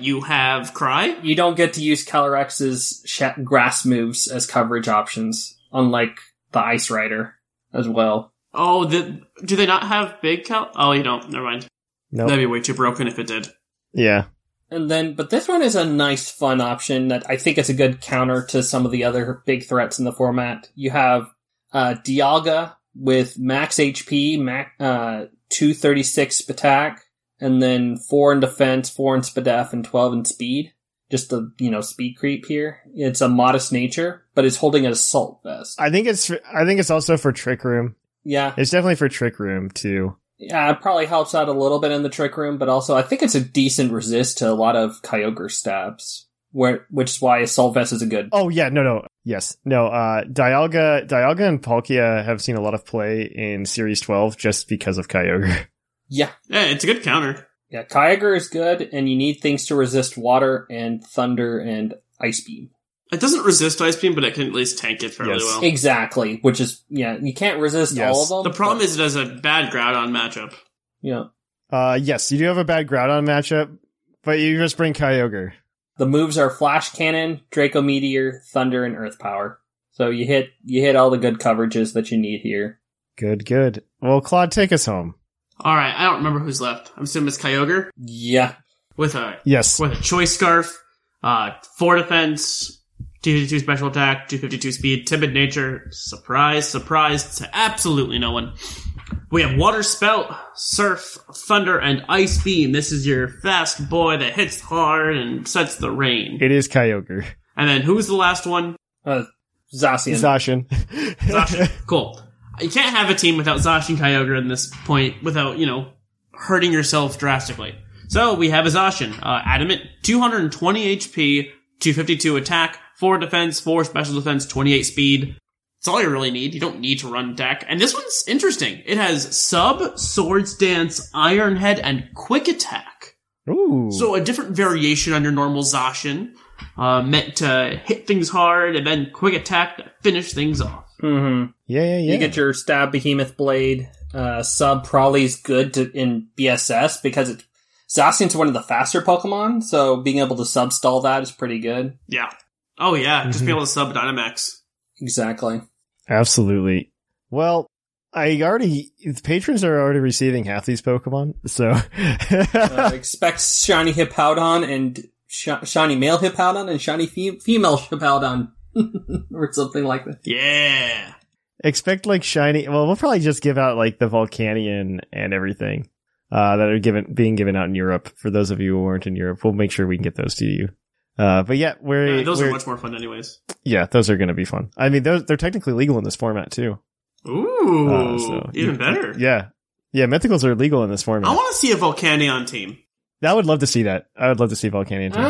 you have Cry. You don't get to use Calyrex's grass moves as coverage options, unlike the Ice Rider as well. Oh, do they not have big Cal? Oh, you don't. Never mind. Nope. That'd be way too broken if it did. Yeah. And then, but this one is a nice, fun option that I think is a good counter to some of the other big threats in the format. You have Dialga with max HP, 236 attack, and then 4 in defense, 4 in Spadef, and 12 in speed. Just the, speed creep here. It's a Modest Nature, but it's holding an Assault Vest. I think it's also for Trick Room. Yeah. It's definitely for Trick Room, too. Yeah, it probably helps out a little bit in the Trick Room, but also I think it's a decent resist to a lot of Kyogre stabs, which is why Assault Vest is a good... Oh, yeah, no. Yes. No, Dialga and Palkia have seen a lot of play in Series 12 just because of Kyogre. Yeah. Yeah, it's a good counter. Yeah, Kyogre is good, and you need things to resist water and thunder and ice beam. It doesn't resist ice beam, but it can at least tank it fairly well. Exactly, which is, you can't resist all of them. The problem is it has a bad Groudon matchup. Yeah. Yes, you do have a bad Groudon matchup, but you just bring Kyogre. The moves are Flash Cannon, Draco Meteor, Thunder, and Earth Power. So you hit all the good coverages that you need here. Good. Well, Claude, take us home. Alright, I don't remember who's left. I'm assuming it's Kyogre? Yeah. With a Choice Scarf, 4 defense, 252 special attack, 252 speed, timid nature. Surprise, surprise to absolutely no one. We have water spout, surf, thunder, and ice beam. This is your fast boy that hits hard and sets the rain. It is Kyogre. And then who's the last one? Zacian. Zacian. Cool. You can't have a team without Zacian Kyogre at this point without, hurting yourself drastically. So we have a Zacian. Adamant, 220 HP, 252 attack, 4 defense, 4 special defense, 28 speed. That's all you really need. You don't need to run deck. And this one's interesting. It has sub, swords dance, iron head, and quick attack. Ooh. So a different variation on your normal Zacian. Meant to hit things hard and then quick attack to finish things off. Mm-hmm. Yeah. You get your stab behemoth blade. Sub probably is good in BSS because Zacian's one of the faster Pokemon, so being able to sub stall that is pretty good. Yeah. Oh yeah, mm-hmm. Just be able to sub Dynamax. Exactly. Absolutely. Well, patrons are already receiving half these Pokemon, so expect shiny Hippowdon and shiny male Hippowdon and shiny female Hippowdon. Or something like that. Yeah. Expect shiny. Well, we'll probably just give out the Volcanion and everything that are being given out in Europe. For those of you who aren't in Europe, we'll make sure we can get those to you. But yeah, those are much more fun, anyways. Yeah, those are going to be fun. I mean, they're technically legal in this format too. Ooh, even better. Yeah, Mythicals are legal in this format. I want to see a Volcanion team. I would love to see that. I would love to see Volcanion too.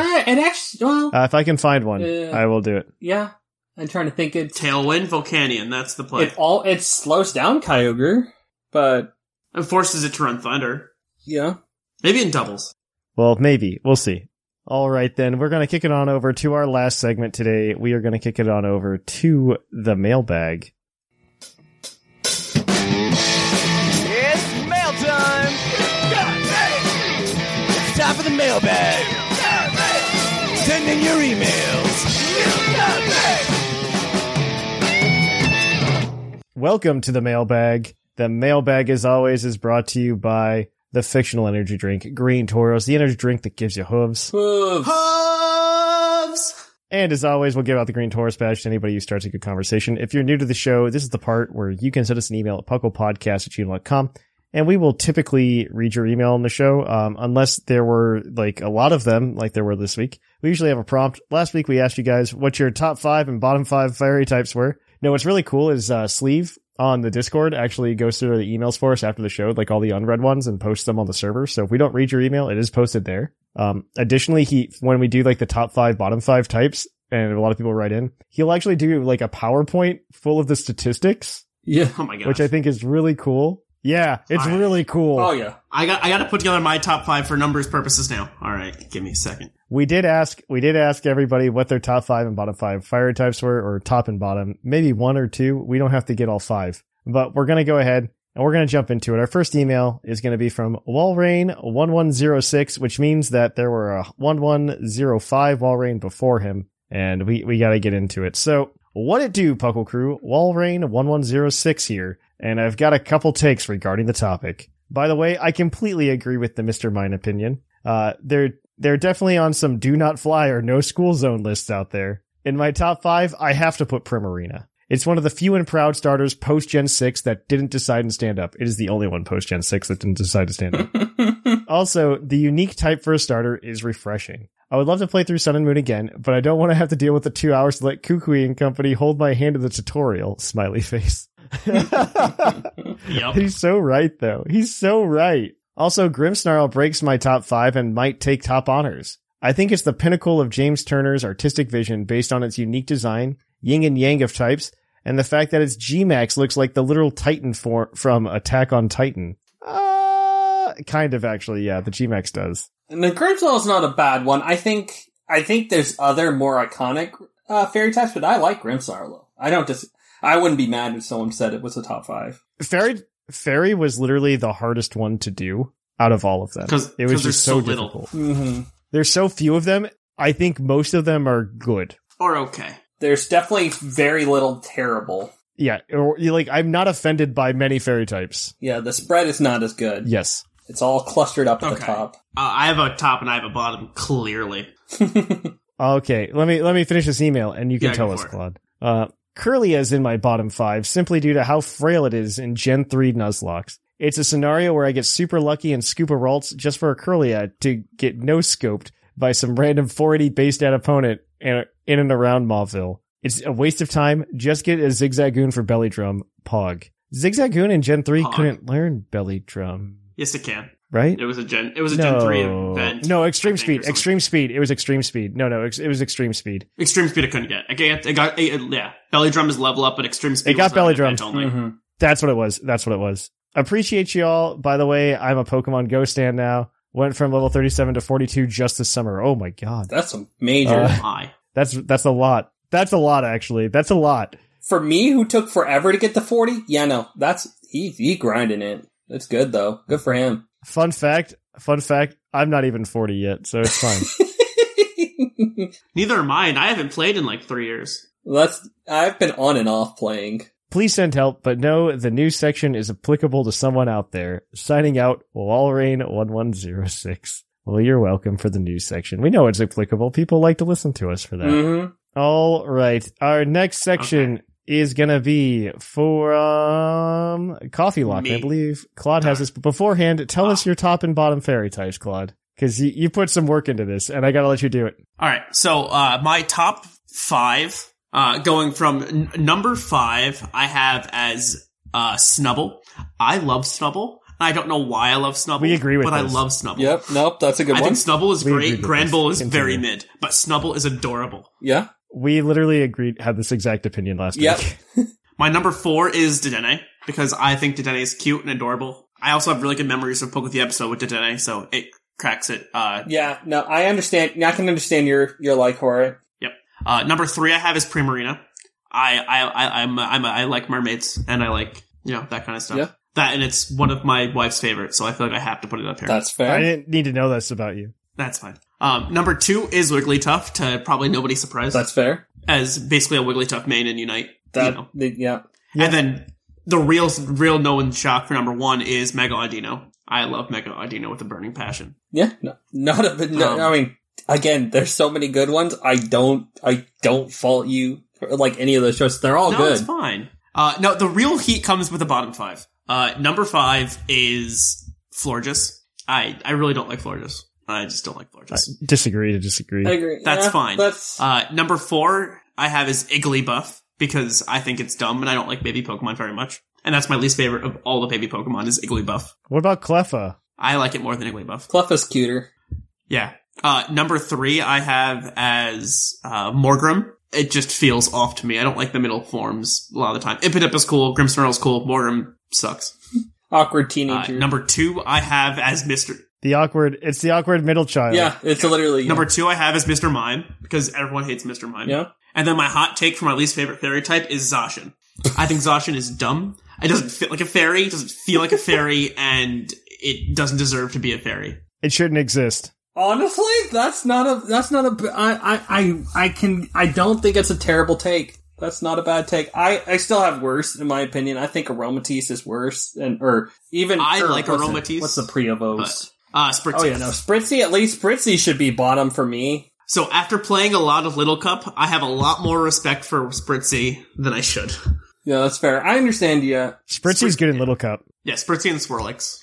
If I can find one, I will do it. Yeah, I'm trying to think. Tailwind Volcanion. That's the play. It slows down Kyogre, but and forces it to run Thunder. Yeah, maybe in doubles. Well, maybe we'll see. All right, then we're gonna kick it on over to our last segment today. We are gonna kick it on over to the mailbag. It's mail time. Time for the mailbag. Send in your emails. Welcome to the mailbag. The mailbag, as always, is brought to you by the fictional energy drink, Green Tauros, the energy drink that gives you hooves. Hooves! And as always, we'll give out the Green Tauros badge to anybody who starts a good conversation. If you're new to the show, this is the part where you can send us an email at pucklepodcast@gmail.com. And we will typically read your email on the show, unless there were a lot of them, like there were this week. We usually have a prompt. Last week, we asked you guys what your top 5 and bottom 5 fairy types were. Now, what's really cool is Sleeve on the Discord actually goes through the emails for us after the show, all the unread ones, and posts them on the server. So if we don't read your email, it is posted there. Additionally, when we do the top 5, bottom 5 types, and a lot of people write in, he'll actually do a PowerPoint full of the statistics. Yeah. Oh my gosh. Which I think is really cool. Yeah, it's really cool. Oh, yeah. I got to put together my top 5 for numbers purposes now. All right, give me a second. We did ask everybody what their top 5 and bottom 5 fire types were, or top and bottom. Maybe one or two. We don't have to get all 5. But we're going to go ahead, and we're going to jump into it. Our first email is going to be from Walrain1106, which means that there were a 1105 Walrain before him, and we got to get into it. So, what it do, Puckle Crew? Walrain1106 here. And I've got a couple takes regarding the topic. By the way, I completely agree with the Mr. Mine opinion. They're definitely on some do not fly or no school zone lists out there. In my top 5, I have to put Primarina. It's one of the few and proud starters post-Gen 6 that didn't decide and stand up. It is the only one post-Gen 6 that didn't decide to stand up. Also, the unique type for a starter is refreshing. I would love to play through Sun and Moon again, but I don't want to have to deal with the 2 hours to let Kukui and company hold my hand in the tutorial. Smiley face. Yep. He's so right, though. He's so right. Also, Grimmsnarl breaks my top 5 and might take top honors. I think it's the pinnacle of James Turner's artistic vision based on its unique design, yin and yang of types, and the fact that its G-Max looks like the literal Titan from Attack on Titan. Kind of, actually, yeah, the G-Max does. And the Grimmsnarl's not a bad one. I think there's other more iconic fairy types, but I like Grimmsnarl, though. I wouldn't be mad if someone said it was a top 5. Fairy was literally the hardest one to do out of all of them. It was just so difficult. Mm-hmm. There's so few of them. I think most of them are good. Or okay. There's definitely very little terrible. Yeah. I'm not offended by many fairy types. Yeah, the spread is not as good. Yes. It's all clustered up at the top. I have a top and I have a bottom, clearly. Okay, let me finish this email, and you can tell us, Claude. Curlia is in my bottom five simply due to how frail it is in Gen 3 Nuzlocke. It's a scenario where I get super lucky and scoop a Ralts just for a Curlia to get no-scoped by some random 480 based-out opponent in and around Mauville. It's a waste of time. Just get a Zigzagoon for Belly Drum. Pog. Zigzagoon in Gen 3 couldn't learn Belly Drum. Yes, it can. Right? It was a Gen 3 event. No, Extreme Speed. It was Extreme Speed. It was Extreme Speed. Extreme Speed I couldn't get. It got Belly Drum is level up, but Extreme Speed was Belly Drum only. Mm-hmm. That's what it was. Appreciate you all. By the way, I'm a Pokemon Go stan now. Went from level 37 to 42 just this summer. Oh my god. That's a major high. That's a lot. That's a lot, actually. That's a lot. For me, who took forever to get to 40? Yeah, no. That's... He grinding it. That's good, though. Good for him. Fun fact, I'm not even 40 yet, so it's fine. Neither am I, and I haven't played in like 3 years. I've been on and off playing. Please send help, but no, the news section is applicable to someone out there. Signing out, Walrain1106. Well, you're welcome for the news section. We know it's applicable. People like to listen to us for that. Mm-hmm. All right. Our next section is going to be from Coffee Lock. I believe Claude has this, but beforehand, tell us your top and bottom fairy types, Claude, because you put some work into this, and I got to let you do it. All right. So my top five, going from number five, I have as Snubble. I love Snubble. I don't know why I love Snubble. We agree with that. But I love Snubble. Yep. Nope. That's a good one. I think Snubble is great. Granbull is very mid, but Snubble is adorable. Yeah. We literally had this exact opinion last week. My number four is Dedenne, because I think Dedenne is cute and adorable. I also have really good memories of Pokemon the episode with Dedenne, so it cracks it. I understand. I can understand your like for it. Yep. Number three I have is Primarina. I like mermaids, and I like, that kind of stuff. Yeah. That, and it's one of my wife's favorites, so I feel like I have to put it up here. That's fair. I didn't need to know this about you. That's fine. Number two is Wigglytuff, to probably nobody's surprise. That's fair. As basically a Wigglytuff main in Unite. And then the real no one's shock for number one is Mega Audino. I love Mega Audino with a burning passion. Yeah. Again, there's so many good ones. I don't fault you for, like, any of those shows. They're all good. No, it's fine. The real heat comes with the bottom five. Number five is Florges. I really don't like Florges. I just don't like Florges. I disagree. I agree. That's fine. Number four I have is Igglybuff, because I think it's dumb and I don't like baby Pokemon very much. And that's my least favorite of all the baby Pokemon is Igglybuff. What about Cleffa? I like it more than Igglybuff. Cleffa's cuter. Yeah. Number three I have as Morgrem. It just feels off to me. I don't like the middle forms a lot of the time. Epidipta's cool. Grimmsnarl's cool. Morgrem sucks. Awkward teenager. Number two I have as Mr. It's the awkward middle child. Yeah, it's literally... Yeah. Number two I have is Mr. Mime, because everyone hates Mr. Mime. Yeah. And then my hot take for my least favorite fairy type is Zacian. I think Zacian is dumb. It doesn't fit like a fairy, and it doesn't deserve to be a fairy. It shouldn't exist. Honestly, that's not a... I don't think it's a terrible take. That's not a bad take. I still have worse, in my opinion. I think Aromatisse is worse, like Aromatisse. What's the Priavos? Spritzy. Oh, yeah, no. Spritzy, at least Spritzy should be bottom for me. So after playing a lot of Little Cup, I have a lot more respect for Spritzy than I should. Yeah, that's fair. I understand you. Spritzy's good in Little Cup. Yeah, Spritzy and Swirlix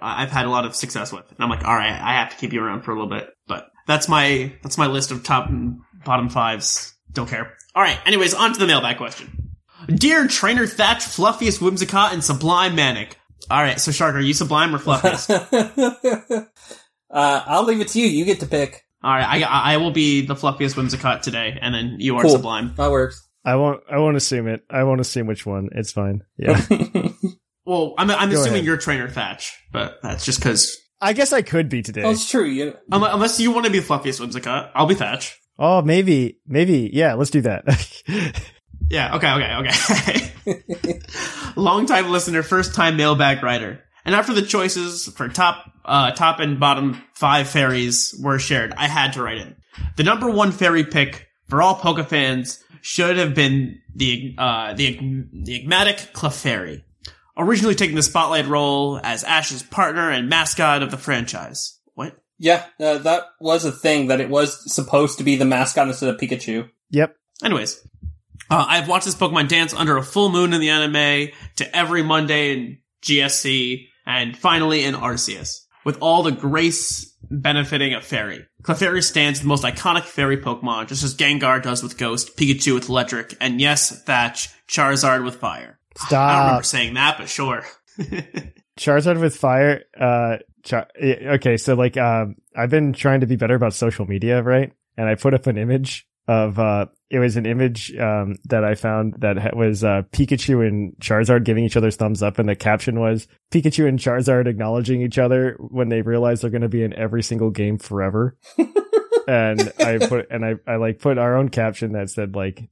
I've had a lot of success with. And I'm like, all right, I have to keep you around for a little bit. But that's my list of top and bottom fives. Don't care. All right, anyways, on to the mailbag question. Dear Trainer Thatch, Fluffiest Whimsicott, and Sublime Manic. All right, so Shark, are you Sublime or Fluffiest? I'll leave it to you. You get to pick. All right, I will be the Fluffiest Whimsicott today, and then you are Sublime. That works. I won't assume it. I won't assume which one. It's fine. Yeah. Well, I'm assuming ahead. You're Trainer Thatch, but that's just because... I guess I could be today. That's true. Unless you want to be the Fluffiest Whimsicott, I'll be Thatch. Oh, maybe. Yeah, let's do that. Yeah, okay. Long-time listener, first-time mailbag writer. And after the choices for top and bottom five fairies were shared, I had to write in. The number one fairy pick for all Poké fans should have been the enigmatic Clefairy, originally taking the spotlight role as Ash's partner and mascot of the franchise. What? Yeah, that was a thing, that it was supposed to be the mascot instead of Pikachu. Yep. Anyways, I've watched this Pokemon dance under a full moon in the anime, to every Monday in GSC, and finally in Arceus, with all the grace benefiting a fairy. Clefairy stands the most iconic fairy Pokemon, just as Gengar does with Ghost, Pikachu with Electric, and yes, Thatch, Charizard with Fire. Stop. I don't remember saying that, but sure. Charizard with Fire, okay, so like, I've been trying to be better about social media, right? And I put up an image of, it was an image, that I found that was, Pikachu and Charizard giving each other's thumbs up. And the caption was Pikachu and Charizard acknowledging each other when they realize they're going to be in every single game forever. And I put our own caption that said like,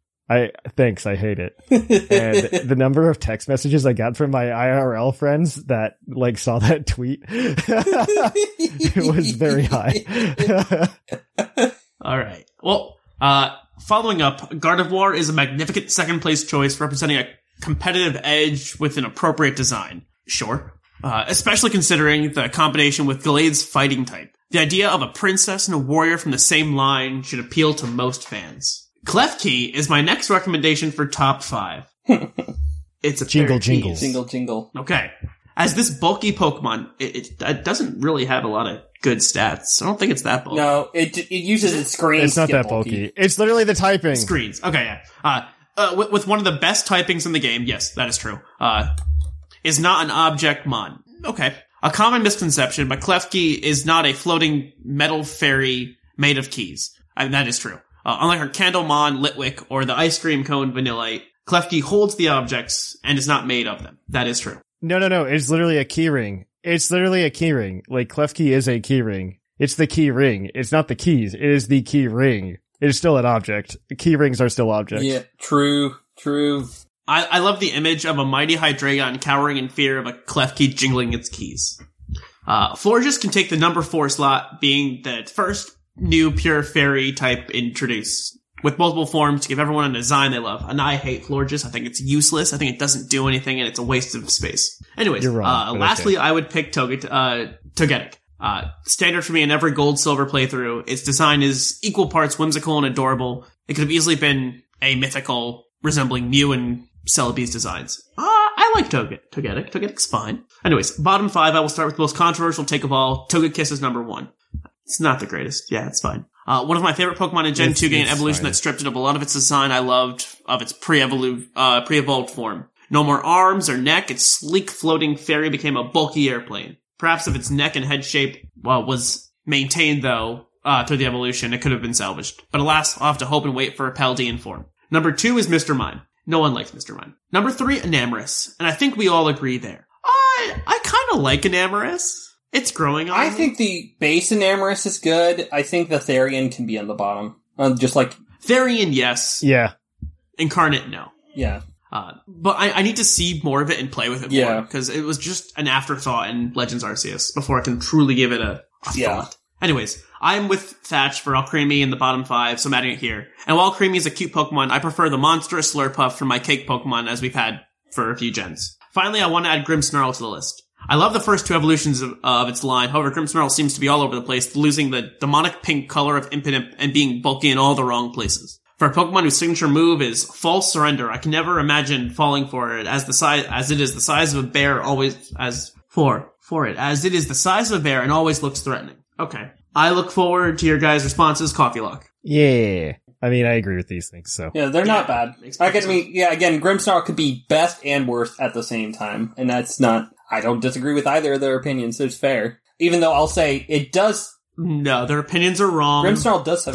thanks, I hate it. And the number of text messages I got from my IRL friends that like saw that tweet, it was very high. All right. Well, following up, Gardevoir is a magnificent second place choice representing a competitive edge with an appropriate design. Sure. Especially considering the combination with Gallaide's fighting type. The idea of a princess and a warrior from the same line should appeal to most fans. Klefki is my next recommendation for top 5. It's a jingle, jingle, jingle, jingle. Okay, as this bulky Pokemon, it doesn't really have a lot of good stats. I don't think it's that bulky. No, it uses its screens. It's not that bulky. It's literally the typing screens. Okay, yeah. With one of the best typings in the game. Yes, that is true. Is not an object mon. Okay, a common misconception, but Klefki is not a floating metal fairy made of keys. I mean, that is true. Unlike her Candlemon, Litwick, or the ice cream cone Vanillite, Klefki holds the objects and is not made of them. That is true. No. It's literally a key ring. Like, Klefki is a key ring. It's the key ring. It's not the keys. It is the key ring. It is still an object. Key rings are still objects. Yeah, true. I love the image of a mighty Hydreigon cowering in fear of a Klefki jingling its keys. Florges can take the number 4 slot, being the first new pure fairy type introduced, with multiple forms to give everyone a design they love. And I hate Florges. I think it's useless. I think it doesn't do anything, and it's a waste of space. Anyways, you're wrong, lastly, okay. I would pick Togetic. Standard for me in every gold silver playthrough. Its design is equal parts whimsical and adorable. It could have easily been a mythical resembling Mew and Celebi's designs. I like Togetic. Togetic's fine. Anyways, bottom 5, I will start with the most controversial take of all. Togekiss is number 1. It's not the greatest. Yeah, it's fine. One of my favorite Pokemon in Gen 2 gained evolution that stripped it of a lot of its design I loved of its pre-evolved form. No more arms or neck. Its sleek floating fairy became a bulky airplane. Perhaps if its neck and head shape was maintained, though, through the evolution, it could have been salvaged. But alas, I'll have to hope and wait for a Paldean form. Number 2 is Mr. Mime. No one likes Mr. Mime. Number 3, Enamorous. And I think we all agree there. I kind of like Enamorous. It's growing on me. I think the base Enamorous is good. I think the Therian can be on the bottom. Just like... Therian, yes. Yeah. Incarnate, no. Yeah. But I need to see more of it and play with it more. Because it was just an afterthought in Legends Arceus before I can truly give it a thought. Anyways, I'm with Thatch for Alcremie in the bottom 5, so I'm adding it here. And while Alcremie is a cute Pokemon, I prefer the monstrous Slurpuff from my cake Pokemon as we've had for a few gens. Finally, I want to add Grimmsnarl to the list. I love the first 2 evolutions of its line. However, Grimmsnarl seems to be all over the place, losing the demonic pink color of Impidimp and being bulky in all the wrong places. For a Pokemon whose signature move is False Surrender, I can never imagine falling for it as it is the size of a bear and always looks threatening. Okay. I look forward to your guys' responses. Coffee Lock. Yeah. I mean, I agree with these things, so... Yeah, they're not bad. Again, Grimmsnarl could be best and worst at the same time, and that's not... I don't disagree with either of their opinions, so it's fair. Even though I'll say it does... No, their opinions are wrong. Grimmsnarl does have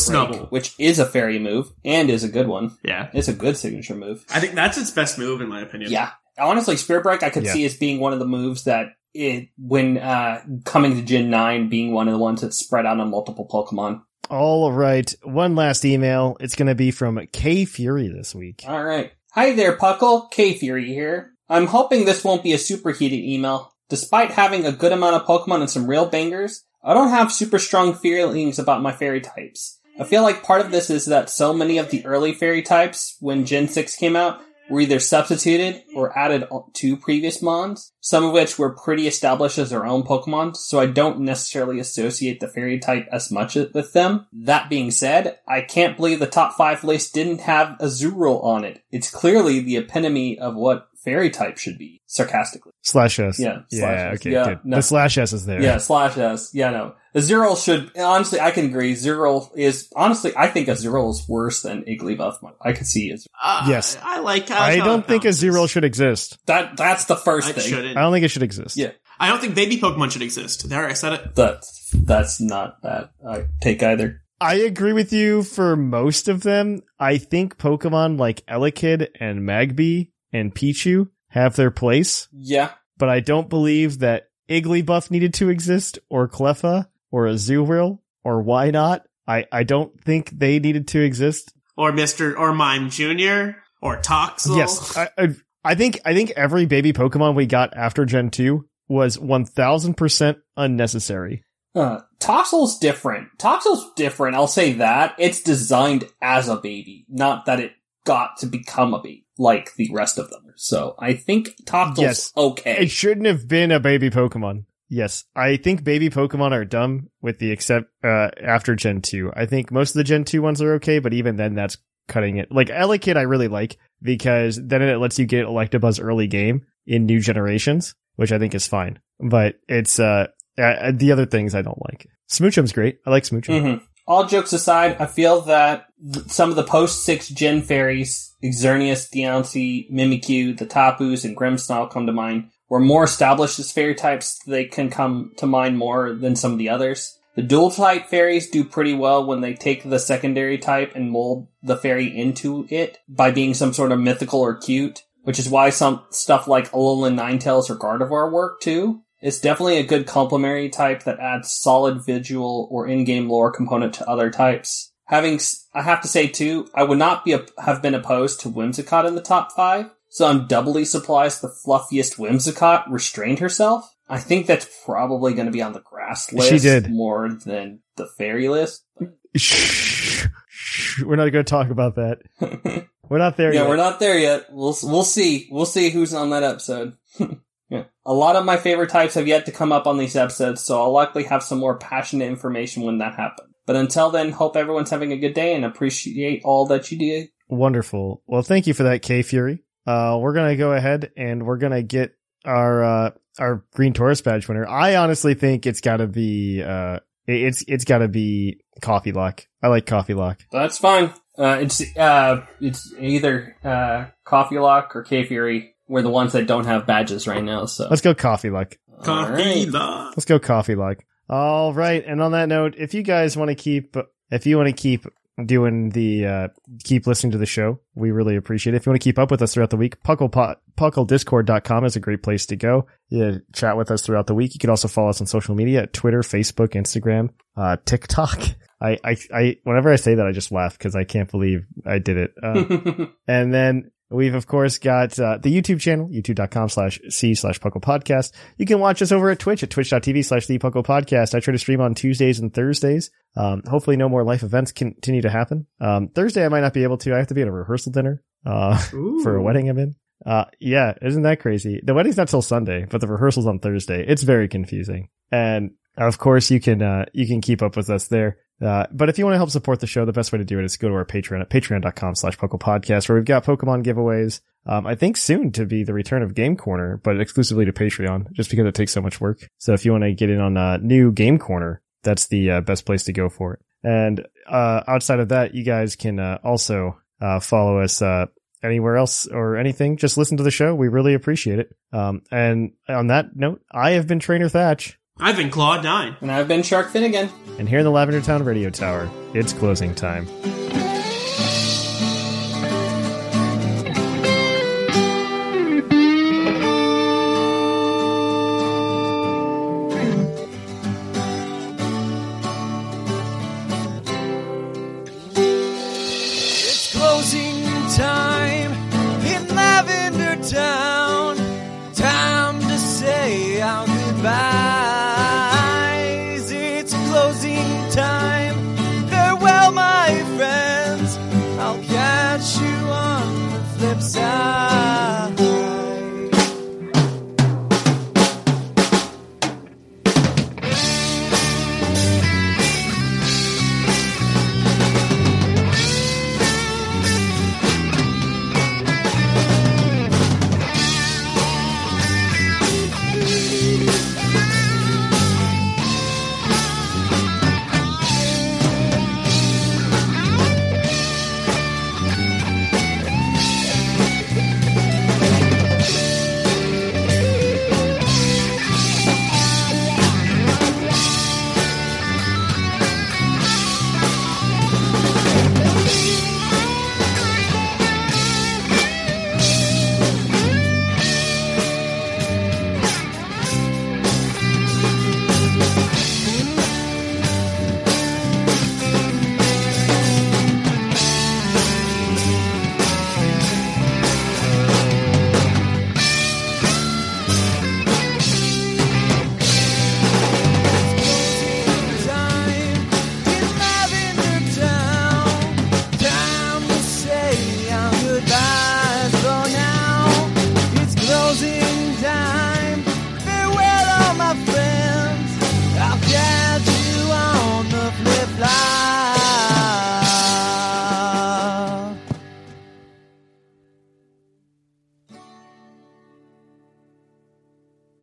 Snubble, which is a fairy move, and is a good one. Yeah. It's a good signature move. I think that's its best move, in my opinion. Yeah. Honestly, Spirit Break, I could see as being one of the moves that, coming to Gen 9, being one of the ones that's spread out on multiple Pokemon. All right. One last email. It's going to be from K Fury this week. All right. Hi there, Puckle. K Fury here. I'm hoping this won't be a superheated email. Despite having a good amount of Pokemon and some real bangers, I don't have super strong feelings about my fairy types. I feel like part of this is that so many of the early fairy types, when Gen 6 came out, were either substituted or added to previous mons, some of which were pretty established as their own Pokemon, so I don't necessarily associate the fairy type as much with them. That being said, I can't believe the top 5 list didn't have Azurill on it. It's clearly the epitome of what fairy type should be, sarcastically. Slash S. Yeah. Slash S. Okay. Yeah, no. The slash S is there. Yeah, slash S. Yeah, no. Azurill should, honestly, I can agree. Azurill is, honestly, I think Azurill is worse than Igglybuff. I could see Azurill. Yes. I don't think Azurill should exist. That's the first thing. Shouldn't. I don't think it should exist. Yeah. I don't think baby Pokemon should exist. There, I said it. That's not bad. I take either. I agree with you for most of them. I think Pokemon like Elekid and Magby and Pichu have their place. Yeah. But I don't believe that Igglybuff needed to exist, or Cleffa, or Azurill, or why not? I don't think they needed to exist. Or Mr. or Mime Jr., or Toxel. Yes. I think every baby Pokemon we got after Gen 2 was 1000% unnecessary. Toxel's different, I'll say that. It's designed as a baby, not that it got to become a baby like the rest of them. So I think Toxel's okay. It shouldn't have been a baby Pokemon. Yes, I think baby Pokemon are dumb with the except after Gen 2. I think most of the Gen 2 ones are okay, but even then that's cutting it. Like Elekid I really like, because then it lets you get Electabuzz early game in new generations, which I think is fine. But it's the other things I don't like. Smoochump's great. I like Smoochump. Mm-hmm. All jokes aside, I feel that some of the post-6 Gen fairies, Xerneas, Deontay, Mimikyu, the Tapus, and Grimmsnarl come to mind, were more established as fairy types. They can come to mind more than some of the others. The dual-type fairies do pretty well when they take the secondary type and mold the fairy into it by being some sort of mythical or cute, which is why some stuff like Alolan Ninetales or Gardevoir work, too. It's definitely a good complementary type that adds solid visual or in-game lore component to other types. I have to say, too, I would not have been opposed to Whimsicott in the top 5, so I'm doubly surprised the fluffiest Whimsicott restrained herself. I think that's probably going to be on the grass list more than the fairy list. We're not going to talk about that. We're not there yet. Yeah, we're not there yet. We'll see. We'll see who's on that episode. Yeah. A lot of my favorite types have yet to come up on these episodes, so I'll likely have some more passionate information when that happens. But until then, hope everyone's having a good day and appreciate all that you do. Wonderful. Well, thank you for that, K-Fury. We're going to go ahead and we're going to get our Green Taurus badge winner. I honestly think it's got to be it's got to be Coffee Lock. I like Coffee Lock. That's fine. It's either Coffee Lock or K-Fury. We're the ones that don't have badges right now, so let's go Coffee Luck. Let's go Coffee Luck. All right, and on that note, if you guys want to keep doing the keep listening to the show, we really appreciate it. If you want to keep up with us throughout the week, PuckleDiscord.com is a great place to go. You chat with us throughout the week. You can also follow us on social media at Twitter, Facebook, Instagram, TikTok. I whenever I say that, I just laugh because I can't believe I did it. And then we've, of course, got the YouTube channel, youtube.com/C/Puckle Podcast. You can watch us over at Twitch at twitch.tv/The Puckle Podcast. I try to stream on Tuesdays and Thursdays. Hopefully no more life events continue to happen. Thursday, I might not be able to. I have to be at a rehearsal dinner for a wedding I'm in. Yeah, isn't that crazy? The wedding's not till Sunday, but the rehearsal's on Thursday. It's very confusing. And, of course, you can keep up with us there. But if you want to help support the show, the best way to do it is go to our Patreon at patreon.com/Puckle Podcast, where we've got Pokemon giveaways. I think soon to be the return of Game Corner, but exclusively to Patreon, just because it takes so much work. So if you want to get in on new Game Corner, that's the best place to go for it. And outside of that, you guys can also follow us anywhere else or anything. Just listen to the show. We really appreciate it. And on that note, I have been Trainer Thatch. I've been Claude 9. And I've been Shark Finnegan. And here in the Lavender Town Radio Tower, it's closing time. It's closing time in Lavender Town. Time to say our goodbye. Time. Farewell, my friend. slips out.